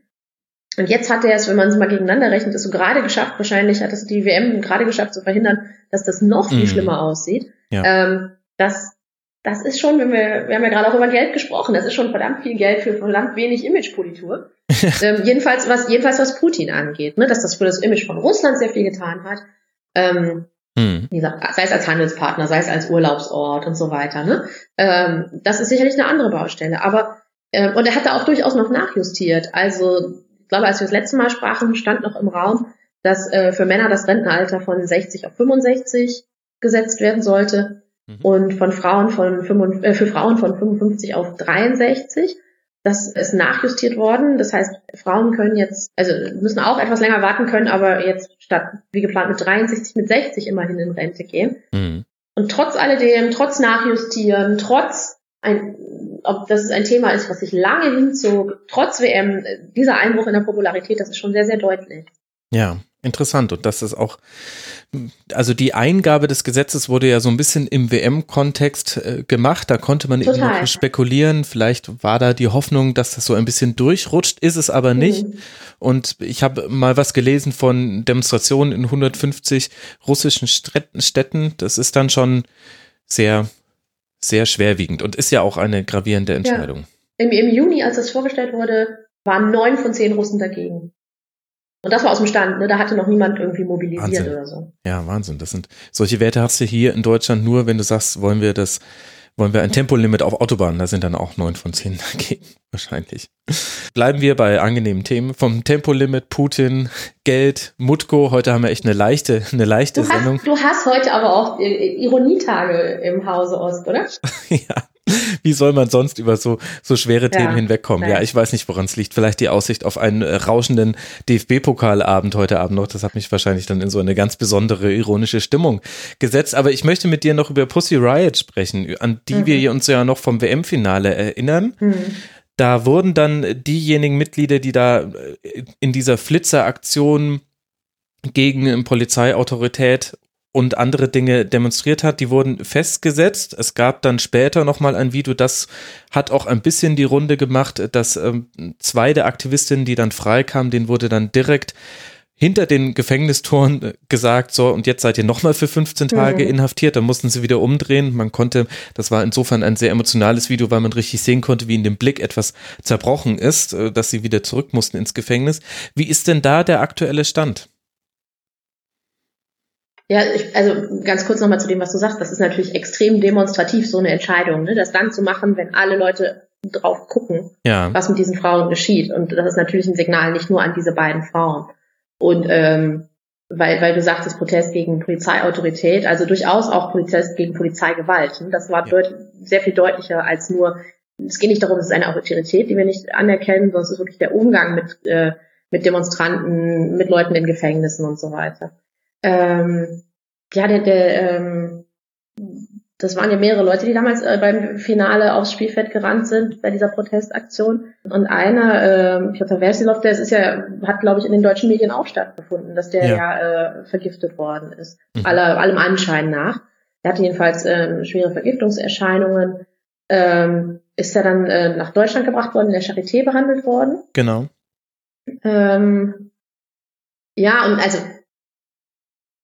Und jetzt hat er es, wenn man es mal gegeneinander rechnet, ist so gerade geschafft, wahrscheinlich hat es die W M gerade geschafft zu verhindern, dass das noch viel mhm. schlimmer aussieht. Ja. Ähm, das, das ist schon, wenn wir, wir haben ja gerade auch über Geld gesprochen, das ist schon verdammt viel Geld für verdammt wenig Imagepolitur. ähm, jedenfalls, was, jedenfalls was Putin angeht, ne? dass das für das Image von Russland sehr viel getan hat. Ähm, hm. Sei es als Handelspartner, sei es als Urlaubsort und so weiter. Ne? Ähm, das ist sicherlich eine andere Baustelle. Aber ähm, und er hat da auch durchaus noch nachjustiert. Also glaube, als wir das letzte Mal sprachen, stand noch im Raum, dass äh, für Männer das Rentenalter von sechzig auf fünfundsechzig gesetzt werden sollte mhm. und von Frauen von fünf, äh, für Frauen von fünfundfünfzig auf dreiundsechzig. Das ist nachjustiert worden. Das heißt, Frauen können jetzt, also müssen auch etwas länger warten können, aber jetzt statt wie geplant mit dreiundsechzig, mit sechzig immerhin in Rente gehen. Mhm. Und trotz alledem, trotz Nachjustieren, trotz ein, ob das ein Thema ist, was sich lange hinzog, trotz W M, dieser Einbruch in der Popularität, das ist schon sehr, sehr deutlich. Ja, interessant. Und das ist auch, also die Eingabe des Gesetzes wurde ja so ein bisschen im W M-Kontext äh, gemacht. Da konnte man Total. eben noch spekulieren. Vielleicht war da die Hoffnung, dass das so ein bisschen durchrutscht, ist es aber nicht. Mhm. Und ich habe mal was gelesen von Demonstrationen in hundertfünfzig russischen Städten. Das ist dann schon sehr, sehr schwerwiegend und ist ja auch eine gravierende Entscheidung. Ja. Im, im Juni, als das vorgestellt wurde, waren neun von zehn Russen dagegen. Und das war aus dem Stand, ne? Da hatte noch niemand irgendwie mobilisiert Wahnsinn. Oder so. Ja, Wahnsinn. Das sind, solche Werte hast du hier in Deutschland nur, wenn du sagst, wollen wir das, wollen wir ein Tempolimit auf Autobahnen, da sind dann auch neun von zehn dagegen, wahrscheinlich. Bleiben wir bei angenehmen Themen. Vom Tempolimit, Putin, Geld, Mutko. Heute haben wir echt eine leichte, eine leichte du hast, Sendung. Du hast heute aber auch Ironietage im Hause Ost, oder? Ja. Wie soll man sonst über so, so schwere ja, Themen hinwegkommen? Nein. Ja, ich weiß nicht, woran es liegt. Vielleicht die Aussicht auf einen äh, rauschenden D F B-Pokalabend heute Abend noch. Das hat mich wahrscheinlich dann in so eine ganz besondere ironische Stimmung gesetzt. Aber ich möchte mit dir noch über Pussy Riot sprechen, an die mhm. wir uns ja noch vom W M-Finale erinnern. Mhm. Da wurden dann diejenigen Mitglieder, die da in dieser Flitzeraktion gegen Polizeiautorität und andere Dinge demonstriert hat, die wurden festgesetzt. Es gab dann später nochmal ein Video, das hat auch ein bisschen die Runde gemacht, dass ähm, zwei der Aktivistinnen, die dann freikamen, denen wurde dann direkt hinter den Gefängnistoren gesagt, so, und jetzt seid ihr nochmal für fünfzehn Tage mhm. inhaftiert, dann mussten sie wieder umdrehen. Man konnte, das war insofern ein sehr emotionales Video, weil man richtig sehen konnte, wie in dem Blick etwas zerbrochen ist, dass sie wieder zurück mussten ins Gefängnis. Wie ist denn da der aktuelle Stand? Ja, ich, also ganz kurz nochmal zu dem, was du sagst. Das ist natürlich extrem demonstrativ, so eine Entscheidung, ne? Das dann zu machen, wenn alle Leute drauf gucken, ja. was mit diesen Frauen geschieht. Und das ist natürlich ein Signal nicht nur an diese beiden Frauen. Und ähm, weil, weil du sagtest, Protest gegen Polizeiautorität, also durchaus auch Protest gegen Polizeigewalt. Ne? Das war ja. deut- sehr viel deutlicher als nur, es geht nicht darum, es ist eine Autorität, die wir nicht anerkennen, sondern es ist wirklich der Umgang mit, äh, mit Demonstranten, mit Leuten in Gefängnissen und so weiter. Ähm, ja, der, der, ähm, das waren ja mehrere Leute, die damals äh, beim Finale aufs Spielfeld gerannt sind bei dieser Protestaktion. Und einer, ähm, Pjotr Wersilow, der ist ja, hat glaube ich in den deutschen Medien auch stattgefunden, dass der ja, ja äh, vergiftet worden ist, mhm. Aller, allem Anschein nach. Er hatte jedenfalls ähm, schwere Vergiftungserscheinungen, ähm, ist ja dann äh, nach Deutschland gebracht worden, in der Charité behandelt worden. Genau. Ähm, ja, und also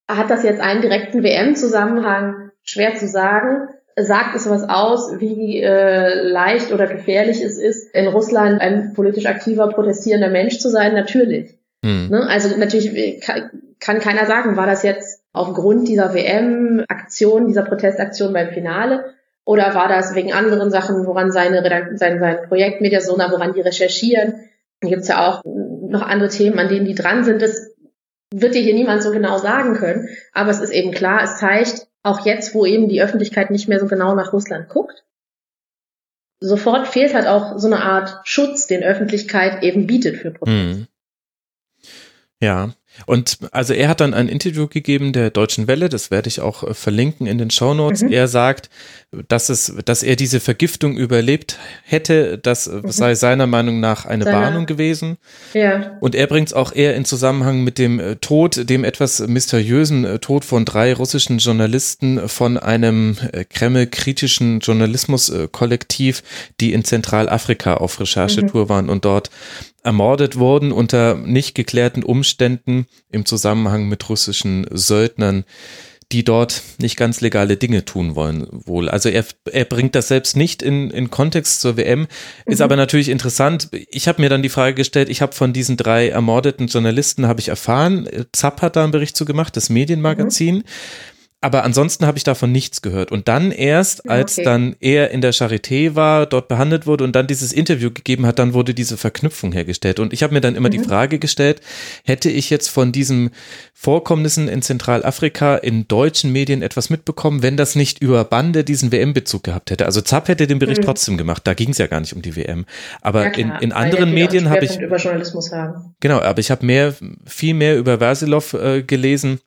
hat das jetzt einen direkten W M-Zusammenhang? Schwer zu sagen. Sagt es was aus, wie äh, leicht oder gefährlich es ist, in Russland ein politisch aktiver, protestierender Mensch zu sein? Natürlich. Hm. Ne? Also natürlich kann keiner sagen, war das jetzt aufgrund dieser W M-Aktion, dieser Protestaktion beim Finale oder war das wegen anderen Sachen, woran seine Redakt- sein, sein Projekt Mediasona, woran die recherchieren? Dann gibt's ja auch noch andere Themen, an denen die dran sind. Das wird dir hier niemand so genau sagen können. Aber es ist eben klar, es zeigt auch jetzt, wo eben die Öffentlichkeit nicht mehr so genau nach Russland guckt. Sofort fehlt halt auch so eine Art Schutz, den Öffentlichkeit eben bietet für Protest. Mhm. Ja, und also er hat dann ein Interview gegeben der Deutschen Welle, das werde ich auch verlinken in den Shownotes. Mhm. Er sagt, dass es, dass er diese Vergiftung überlebt hätte, das mhm. sei seiner Meinung nach eine Seine. Warnung gewesen. Ja. Und er bringt es auch eher in Zusammenhang mit dem Tod, dem etwas mysteriösen Tod von drei russischen Journalisten von einem Kreml-kritischen Journalismus-Kollektiv, die in Zentralafrika auf Recherchetour mhm. waren und dort ermordet wurden unter nicht geklärten Umständen im Zusammenhang mit russischen Söldnern, die dort nicht ganz legale Dinge tun wollen wohl. Also er, er bringt das selbst nicht in, in Kontext zur W M, ist mhm. aber natürlich interessant. Ich habe mir dann die Frage gestellt, ich habe von diesen drei ermordeten Journalisten, habe ich erfahren, Zapp hat da einen Bericht zu gemacht, das Medienmagazin. Mhm. Aber ansonsten habe ich davon nichts gehört. Und dann erst, als okay. dann er in der Charité war, dort behandelt wurde und dann dieses Interview gegeben hat, dann wurde diese Verknüpfung hergestellt. Und ich habe mir dann immer mhm. die Frage gestellt, hätte ich jetzt von diesen Vorkommnissen in Zentralafrika in deutschen Medien etwas mitbekommen, wenn das nicht über Bande diesen W M-Bezug gehabt hätte? Also Zapp hätte den Bericht mhm. trotzdem gemacht, da ging es ja gar nicht um die W M. Aber ja, klar, in, in anderen Medien habe ich über Journalismus haben. Genau, aber ich habe mehr, viel mehr über Wersilow äh, gelesen,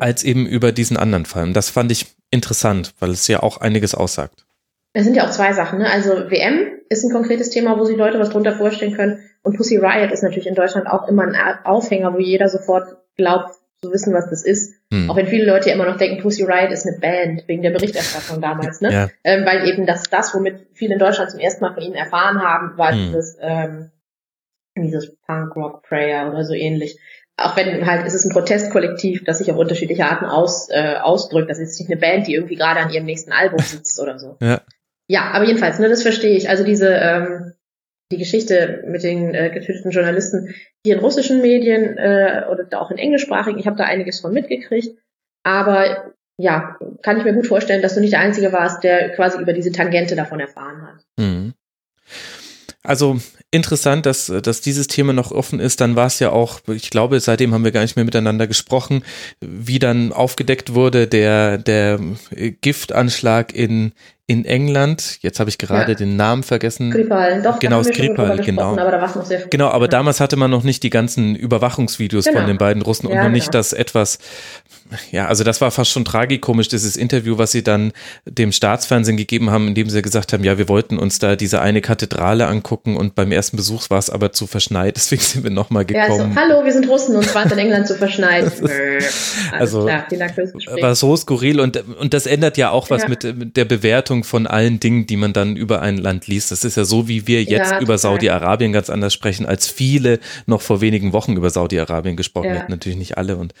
als eben über diesen anderen Fall. Und das fand ich interessant, weil es ja auch einiges aussagt. Es sind ja auch zwei Sachen, ne? Also W M ist ein konkretes Thema, wo sich Leute was drunter vorstellen können. Und Pussy Riot ist natürlich in Deutschland auch immer ein Aufhänger, wo jeder sofort glaubt, zu wissen, was das ist. Hm. Auch wenn viele Leute ja immer noch denken, Pussy Riot ist eine Band, wegen der Berichterstattung damals, ne? Ja. Ähm, weil eben das, das, womit viele in Deutschland zum ersten Mal von ihnen erfahren haben, war hm. dieses, ähm, dieses Punk-Rock-Prayer oder so ähnlich. Auch wenn halt, es ist ein Protestkollektiv, das sich auf unterschiedliche Arten aus, äh, ausdrückt. Das ist nicht eine Band, die irgendwie gerade an ihrem nächsten Album sitzt oder so. Ja, ja, aber jedenfalls, ne, das verstehe ich. Also diese, ähm, die Geschichte mit den äh, getöteten Journalisten hier in russischen Medien äh, oder auch in englischsprachigen, ich habe da einiges von mitgekriegt. Aber ja, kann ich mir gut vorstellen, dass du nicht der Einzige warst, der quasi über diese Tangente davon erfahren hat. Mhm. Also interessant, dass, dass dieses Thema noch offen ist. Dann war es ja auch, ich glaube, seitdem haben wir gar nicht mehr miteinander gesprochen, wie dann aufgedeckt wurde, der, der Giftanschlag in, in England. Jetzt habe ich gerade ja. den Namen vergessen. Skripal, doch. Genau, Skripal, genau. Aber da war es noch sehr viel. Genau, aber damals hatte man noch nicht die ganzen Überwachungsvideos genau. von den beiden Russen ja, und noch genau. nicht das etwas, ja, also das war fast schon tragikomisch, dieses Interview, was sie dann dem Staatsfernsehen gegeben haben, in dem sie gesagt haben, ja, wir wollten uns da diese eine Kathedrale angucken und beim ersten Besuch war es aber zu verschneit, deswegen sind wir nochmal gekommen. Ja, also, hallo, wir sind Russen und es war in England zu verschneit. Also, klar, vielen Dank fürs Gespräch. War so skurril und, und das ändert ja auch was ja. mit, mit der Bewertung von allen Dingen, die man dann über ein Land liest. Das ist ja so, wie wir jetzt ja, über Saudi-Arabien ganz anders sprechen, als viele noch vor wenigen Wochen über Saudi-Arabien gesprochen ja. hätten. Natürlich nicht alle und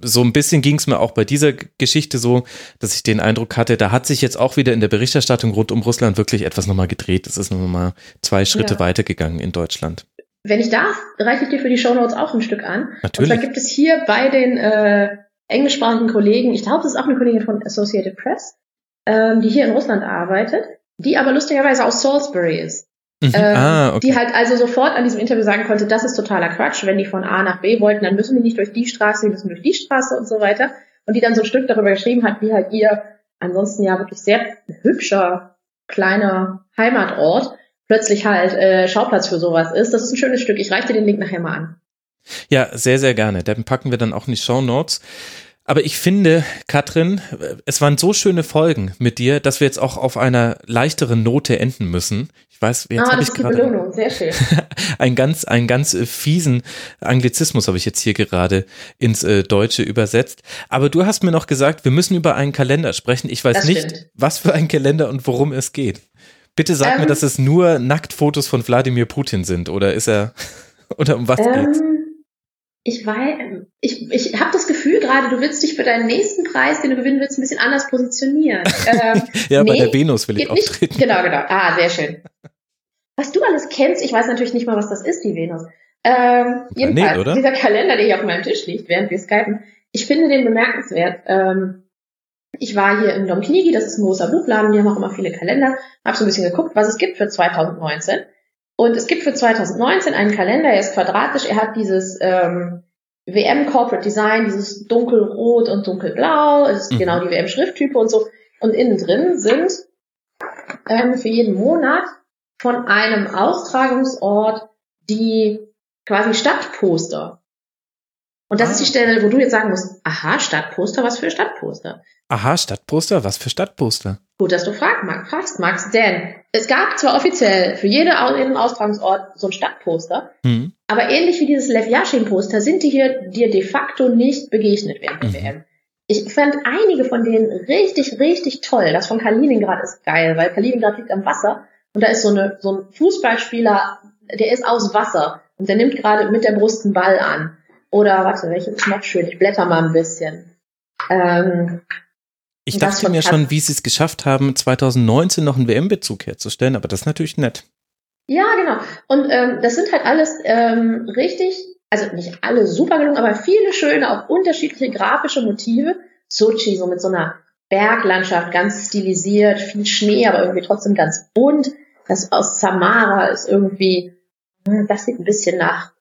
so ein bisschen ging es mir auch bei dieser Geschichte so, dass ich den Eindruck hatte, da hat sich jetzt auch wieder in der Berichterstattung rund um Russland wirklich etwas nochmal gedreht. Es ist nochmal zwei Schritte ja. weitergegangen in Deutschland. Wenn ich darf, reiche ich dir für die Shownotes auch ein Stück an. Natürlich. Und zwar gibt es hier bei den äh, englischsprachigen Kollegen, ich glaube, das ist auch eine Kollegin von Associated Press, ähm, die hier in Russland arbeitet, die aber lustigerweise aus Salisbury ist. Mhm. Ähm, ah, okay. Die halt also sofort an diesem Interview sagen konnte, das ist totaler Quatsch, wenn die von A nach B wollten, dann müssen die nicht durch die Straße, die müssen durch die Straße und so weiter. Und die dann so ein Stück darüber geschrieben hat, wie halt ihr ansonsten ja wirklich sehr hübscher, kleiner Heimatort plötzlich halt äh, Schauplatz für sowas ist. Das ist ein schönes Stück. Ich reiche dir den Link nachher mal an. Ja, sehr, sehr gerne. Den packen wir dann auch in die Shownotes. Aber ich finde, Katrin, es waren so schöne Folgen mit dir, dass wir jetzt auch auf einer leichteren Note enden müssen. Ich weiß, jetzt ah, habe ich gerade Belohnung. Sehr schön. einen ganz, einen ganz fiesen Anglizismus habe ich jetzt hier gerade ins Deutsche übersetzt. Aber du hast mir noch gesagt, wir müssen über einen Kalender sprechen. Ich weiß das nicht, stimmt. was für ein Kalender und worum es geht. Bitte sag ähm, mir, dass es nur Nacktfotos von Wladimir Putin sind oder ist er oder um was ähm, geht's? Ich weiß, ich, ich habe das Gefühl gerade, du willst dich für deinen nächsten Preis, den du gewinnen willst, ein bisschen anders positionieren. Ähm, ja, nee, bei der Venus will ich auftreten. Nicht. Genau, genau. Ah, sehr schön. Was du alles kennst, ich weiß natürlich nicht mal, was das ist, die Venus. Ähm, jedenfalls, nee, oder? Dieser Kalender, der hier auf meinem Tisch liegt, während wir skypen, ich finde den bemerkenswert. Ähm, ich war hier in Domknigi, das ist ein großer Buchladen, die haben auch immer viele Kalender, habe so ein bisschen geguckt, was es gibt für zwanzig neunzehn. Und es gibt für zwanzig neunzehn einen Kalender, er ist quadratisch, er hat dieses ähm, W M Corporate Design, dieses dunkelrot und dunkelblau, es ist mhm. genau die W M-Schrifttype und so. Und innen drin sind ähm, für jeden Monat von einem Austragungsort die quasi Stadtposter. Und das ah. ist die Stelle, wo du jetzt sagen musst, aha, Stadtposter, was für Stadtposter? Aha, Stadtposter, was für Stadtposter? Gut, dass du fragst, Max, denn es gab zwar offiziell für jeden Austragungsort so ein Stadtposter, mhm. aber ähnlich wie dieses Lev Yashin-Poster sind die hier dir de facto nicht begegnet während der mhm. W M. Ich fand einige von denen richtig, richtig toll. Das von Kaliningrad ist geil, weil Kaliningrad liegt am Wasser und da ist so, eine, so ein Fußballspieler, der ist aus Wasser und der nimmt gerade mit der Brust einen Ball an. Oder, warte, welches ist noch schön? Ich blätter mal ein bisschen. Ähm... Ich dachte mir schon, wie sie es geschafft haben, zwanzig neunzehn noch einen W M-Bezug herzustellen, aber das ist natürlich nett. Ja, genau. Und ähm, das sind halt alles ähm, richtig, also nicht alle super gelungen, aber viele schöne, auch unterschiedliche grafische Motive, Sochi, so mit so einer Berglandschaft, ganz stilisiert, viel Schnee, aber irgendwie trotzdem ganz bunt. Das aus Samara ist irgendwie, das sieht ein bisschen nach,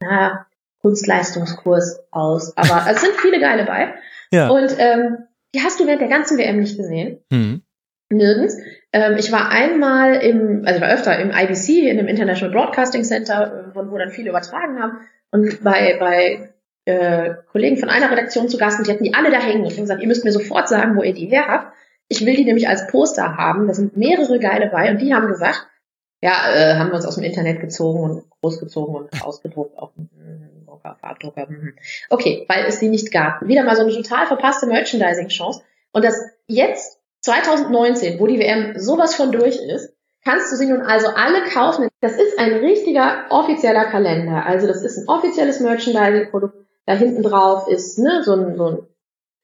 na, Kunstleistungskurs aus. Aber es sind viele geile bei. Ja. Und ähm, die hast du während der ganzen W M nicht gesehen. Mhm. Nirgends. Ähm, ich war einmal im, also ich war öfter im I B C, in dem International Broadcasting Center, wo, wo dann viele übertragen haben. Und bei, bei äh, Kollegen von einer Redaktion zu Gast, und die hatten die alle da hängen. Ich habe gesagt, ihr müsst mir sofort sagen, wo ihr die her habt. Ich will die nämlich als Poster haben. Da sind mehrere geile bei. Und die haben gesagt, ja, äh, haben wir uns aus dem Internet gezogen und großgezogen und ausgedruckt auf dem Farbdrucker. Okay, weil es die nicht gab. Wieder mal so eine total verpasste Merchandising-Chance. Und das jetzt, zwanzig neunzehn, wo die W M sowas von durch ist, kannst du sie nun also alle kaufen. Das ist ein richtiger offizieller Kalender. Also das ist ein offizielles Merchandising-Produkt. Da hinten drauf ist, ne, so ein, so ein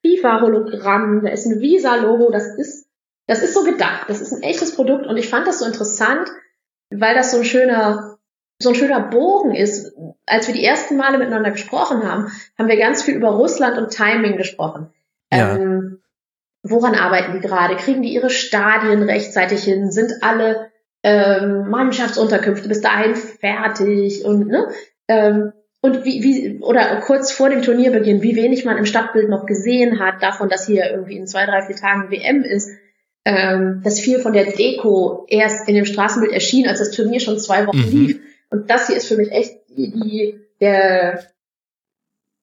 FIFA-Hologramm, da ist ein Visa-Logo. Das ist, das ist so gedacht. Das ist ein echtes Produkt. Und ich fand das so interessant, weil das so ein schöner, so ein schöner Bogen ist. Als wir die ersten Male miteinander gesprochen haben, haben wir ganz viel über Russland und Timing gesprochen. Ja. Ähm, woran arbeiten die gerade? Kriegen die ihre Stadien rechtzeitig hin? Sind alle ähm, Mannschaftsunterkünfte bis dahin fertig? Und ne? Ähm, und wie, wie, oder kurz vor dem Turnierbeginn, wie wenig man im Stadtbild noch gesehen hat davon, dass hier irgendwie in zwei, drei, vier Tagen W M ist. Ähm, dass viel von der Deko erst in dem Straßenbild erschien, als das Turnier schon zwei Wochen mhm. lief. Und das hier ist für mich echt die, die, der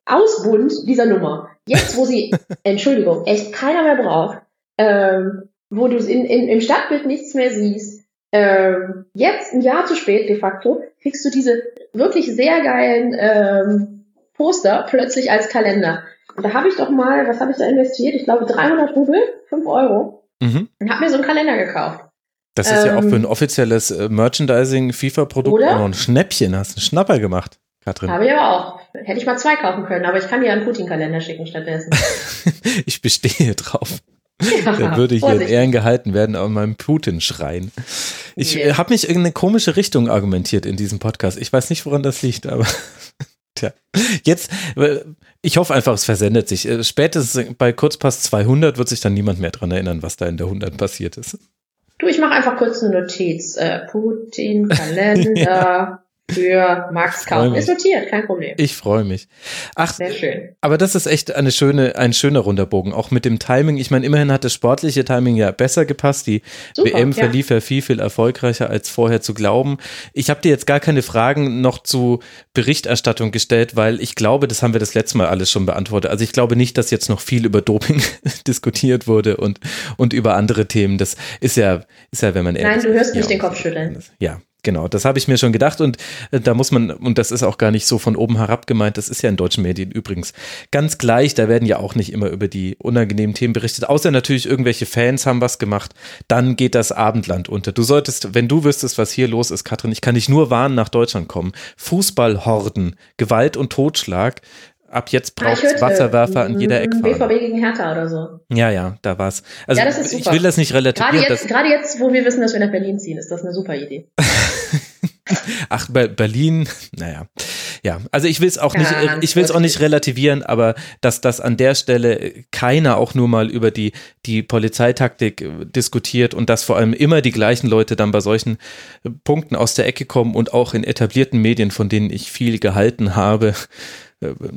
Ausbund dieser Nummer. Jetzt, wo sie, Entschuldigung, echt keiner mehr braucht, ähm, wo du in, in, im Stadtbild nichts mehr siehst, ähm, jetzt, ein Jahr zu spät de facto, kriegst du diese wirklich sehr geilen ähm, Poster plötzlich als Kalender. Und da habe ich doch mal, was habe ich da investiert? Ich glaube dreihundert Rubel, fünf Euro. Mhm. Und habe mir so einen Kalender gekauft. Das ist ähm, ja auch für ein offizielles äh, Merchandising-FIFA-Produkt noch ein Schnäppchen. Hast einen Schnapper gemacht, Katrin. Habe ich aber auch. Hätte ich mal zwei kaufen können, aber ich kann dir einen Putin-Kalender schicken stattdessen. Ich bestehe drauf. Ja, da würde ich hier in Ehren gehalten werden, an meinem Putin-Schrein. Ich yeah. habe mich in eine komische Richtung argumentiert in diesem Podcast. Ich weiß nicht, woran das liegt, aber... Tja, jetzt, ich hoffe einfach, es versendet sich. Spätestens bei Kurzpass zweihundert wird sich dann niemand mehr dran erinnern, was da in der hundert passiert ist. Du, ich mache einfach kurz eine Notiz. Äh, Putin-Kalender ja. für Max kaufen. Ist notiert, kein Problem. Ich freue mich. Ach, sehr schön. Aber das ist echt eine schöne, ein schöner runder Bogen. Auch mit dem Timing. Ich meine, immerhin hat das sportliche Timing ja besser gepasst. Die Super, W M ja. verlief ja viel, viel erfolgreicher als vorher zu glauben. Ich habe dir jetzt gar keine Fragen noch zu Berichterstattung gestellt, weil ich glaube, das haben wir das letzte Mal alles schon beantwortet. Also ich glaube nicht, dass jetzt noch viel über Doping diskutiert wurde und, und über andere Themen. Das ist ja, ist ja, wenn man ehrlich ist. Nein, du hörst mich den Kopf schütteln. Ja. Genau, das habe ich mir schon gedacht und da muss man, und das ist auch gar nicht so von oben herab gemeint, das ist ja in deutschen Medien übrigens ganz gleich, da werden ja auch nicht immer über die unangenehmen Themen berichtet, außer natürlich irgendwelche Fans haben was gemacht, dann geht das Abendland unter. Du solltest, wenn du wüsstest, was hier los ist, Katrin, ich kann dich nur warnen, nach Deutschland kommen. Fußballhorden, Gewalt und Totschlag, ab jetzt braucht es Wasserwerfer an jeder Ecke. B V B gegen Hertha oder so. Ja, ja, da war's. Also ja, das ist super. Ich will das nicht relativieren. Gerade jetzt, gerade jetzt, wo wir wissen, dass wir nach Berlin ziehen, ist das eine super Idee. Ach, Berlin, naja. Ja, also ich will es auch nicht, ja, ich will es auch nicht relativieren, aber dass das an der Stelle keiner auch nur mal über die, die Polizeitaktik diskutiert und dass vor allem immer die gleichen Leute dann bei solchen Punkten aus der Ecke kommen und auch in etablierten Medien, von denen ich viel gehalten habe,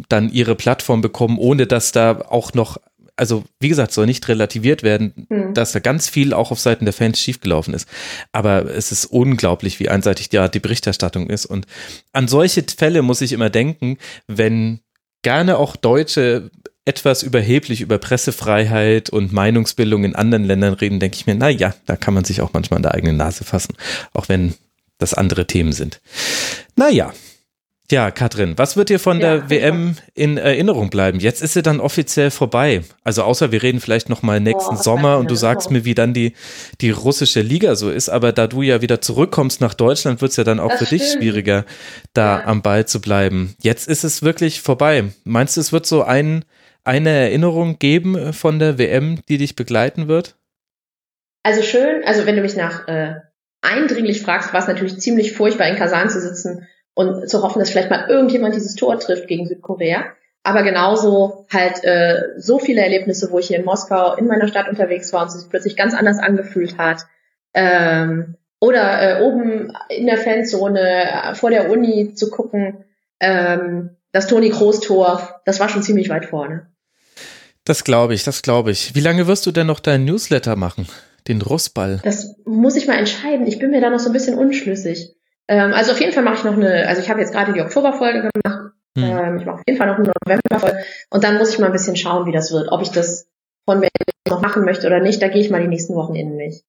dann ihre Plattform bekommen, ohne dass da auch noch, also wie gesagt, soll nicht relativiert werden, hm. dass da ganz viel auch auf Seiten der Fans schiefgelaufen ist. Aber es ist unglaublich, wie einseitig ja die Berichterstattung ist. Und an solche Fälle muss ich immer denken, wenn gerne auch Deutsche etwas überheblich über Pressefreiheit und Meinungsbildung in anderen Ländern reden, denke ich mir, naja, da kann man sich auch manchmal an der eigenen Nase fassen, auch wenn das andere Themen sind. Naja. Ja, Katrin, was wird dir von ja, der W M in Erinnerung bleiben? Jetzt ist sie dann offiziell vorbei. Also außer wir reden vielleicht nochmal nächsten oh, Sommer und du sagst mir, wie dann die, die russische Liga so ist. Aber da du ja wieder zurückkommst nach Deutschland, wird es ja dann auch das für stimmt. dich schwieriger, da ja. am Ball zu bleiben. Jetzt ist es wirklich vorbei. Meinst du, es wird so ein, eine Erinnerung geben von der W M, die dich begleiten wird? Also schön, also wenn du mich nach äh, eindringlich fragst, war es natürlich ziemlich furchtbar, in Kasan zu sitzen und zu hoffen, dass vielleicht mal irgendjemand dieses Tor trifft gegen Südkorea. Aber genauso halt äh, so viele Erlebnisse, wo ich hier in Moskau in meiner Stadt unterwegs war und es sich plötzlich ganz anders angefühlt hat. Ähm, oder äh, oben in der Fanzone vor der Uni zu gucken, ähm, das Toni-Kroos-Tor, das war schon ziemlich weit vorne. Das glaube ich, das glaube ich. Wie lange wirst du denn noch deinen Newsletter machen, den Russball? Das muss ich mal entscheiden. Ich bin mir da noch so ein bisschen unschlüssig. Ähm, also auf jeden Fall mache ich noch eine, also ich habe jetzt gerade die Oktoberfolge gemacht. Hm. Ich mache auf jeden Fall noch eine Novemberfolge und dann muss ich mal ein bisschen schauen, wie das wird, ob ich das von mir noch machen möchte oder nicht. Da gehe ich mal die nächsten Wochen in mich.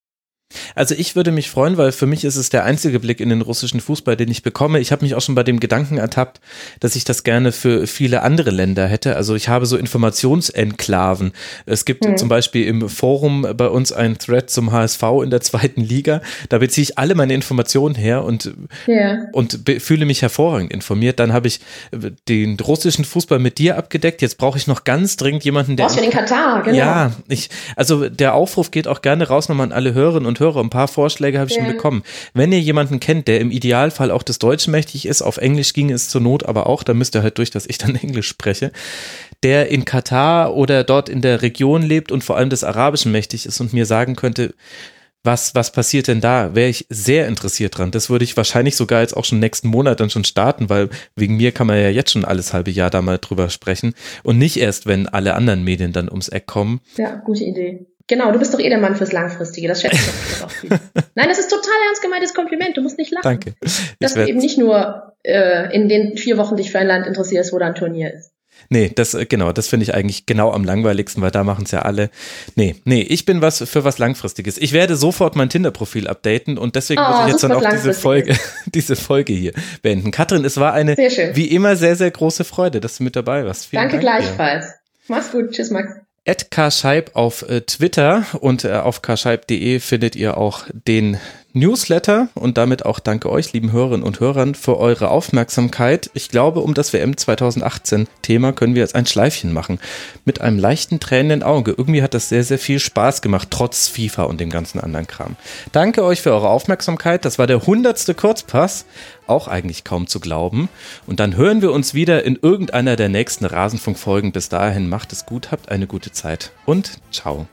Also ich würde mich freuen, weil für mich ist es der einzige Blick in den russischen Fußball, den ich bekomme. Ich habe mich auch schon bei dem Gedanken ertappt, dass ich das gerne für viele andere Länder hätte. Also ich habe so Informationsenklaven. Es gibt mhm. zum Beispiel im Forum bei uns einen Thread zum H S V in der zweiten Liga. Da beziehe ich alle meine Informationen her und, yeah. und fühle mich hervorragend informiert. Dann habe ich den russischen Fußball mit dir abgedeckt. Jetzt brauche ich noch ganz dringend jemanden, der... Brauchst du den Katar, genau. Ja, ich, also der Aufruf geht auch gerne raus nochmal an alle Hörerinnen und höre. Ein paar Vorschläge habe ich ja. schon bekommen. Wenn ihr jemanden kennt, der im Idealfall auch des Deutschen mächtig ist, auf Englisch ginge es zur Not aber auch, da müsst ihr halt durch, dass ich dann Englisch spreche, der in Katar oder dort in der Region lebt und vor allem des Arabischen mächtig ist und mir sagen könnte, was, was passiert denn da? Wäre ich sehr interessiert dran. Das würde ich wahrscheinlich sogar jetzt auch schon nächsten Monat dann schon starten, weil wegen mir kann man ja jetzt schon alles halbe Jahr da mal drüber sprechen und nicht erst, wenn alle anderen Medien dann ums Eck kommen. Ja, gute Idee. Genau, du bist doch eh der Mann fürs Langfristige, das schätze ich auch viel. Nein, das ist total ernst gemeintes Kompliment, du musst nicht lachen. Danke. Dass du eben nicht nur äh, in den vier Wochen dich für ein Land interessierst, wo da ein Turnier ist. Nee, das genau, das finde ich eigentlich genau am langweiligsten, weil da machen es ja alle. Nee, nee, ich bin was für was Langfristiges. Ich werde sofort mein Tinder-Profil updaten und deswegen oh, muss ich jetzt dann auch diese Folge, diese Folge hier beenden. Katrin, es war eine wie immer sehr, sehr große Freude, dass du mit dabei warst. Vielen Danke Dank gleichfalls. Dir. Mach's gut, tschüss Max. At kscheib auf äh, Twitter und äh, auf kscheib punkt de findet ihr auch den Newsletter und damit auch danke euch, lieben Hörerinnen und Hörern, für eure Aufmerksamkeit. Ich glaube, um das W M zwanzig achtzehn Thema können wir jetzt ein Schleifchen machen. Mit einem leichten tränenden Auge. Irgendwie hat das sehr, sehr viel Spaß gemacht, trotz FIFA und dem ganzen anderen Kram. Danke euch für eure Aufmerksamkeit. Das war der hundertste Kurzpass. Auch eigentlich kaum zu glauben. Und dann hören wir uns wieder in irgendeiner der nächsten Rasenfunkfolgen. Bis dahin macht es gut, habt eine gute Zeit und ciao.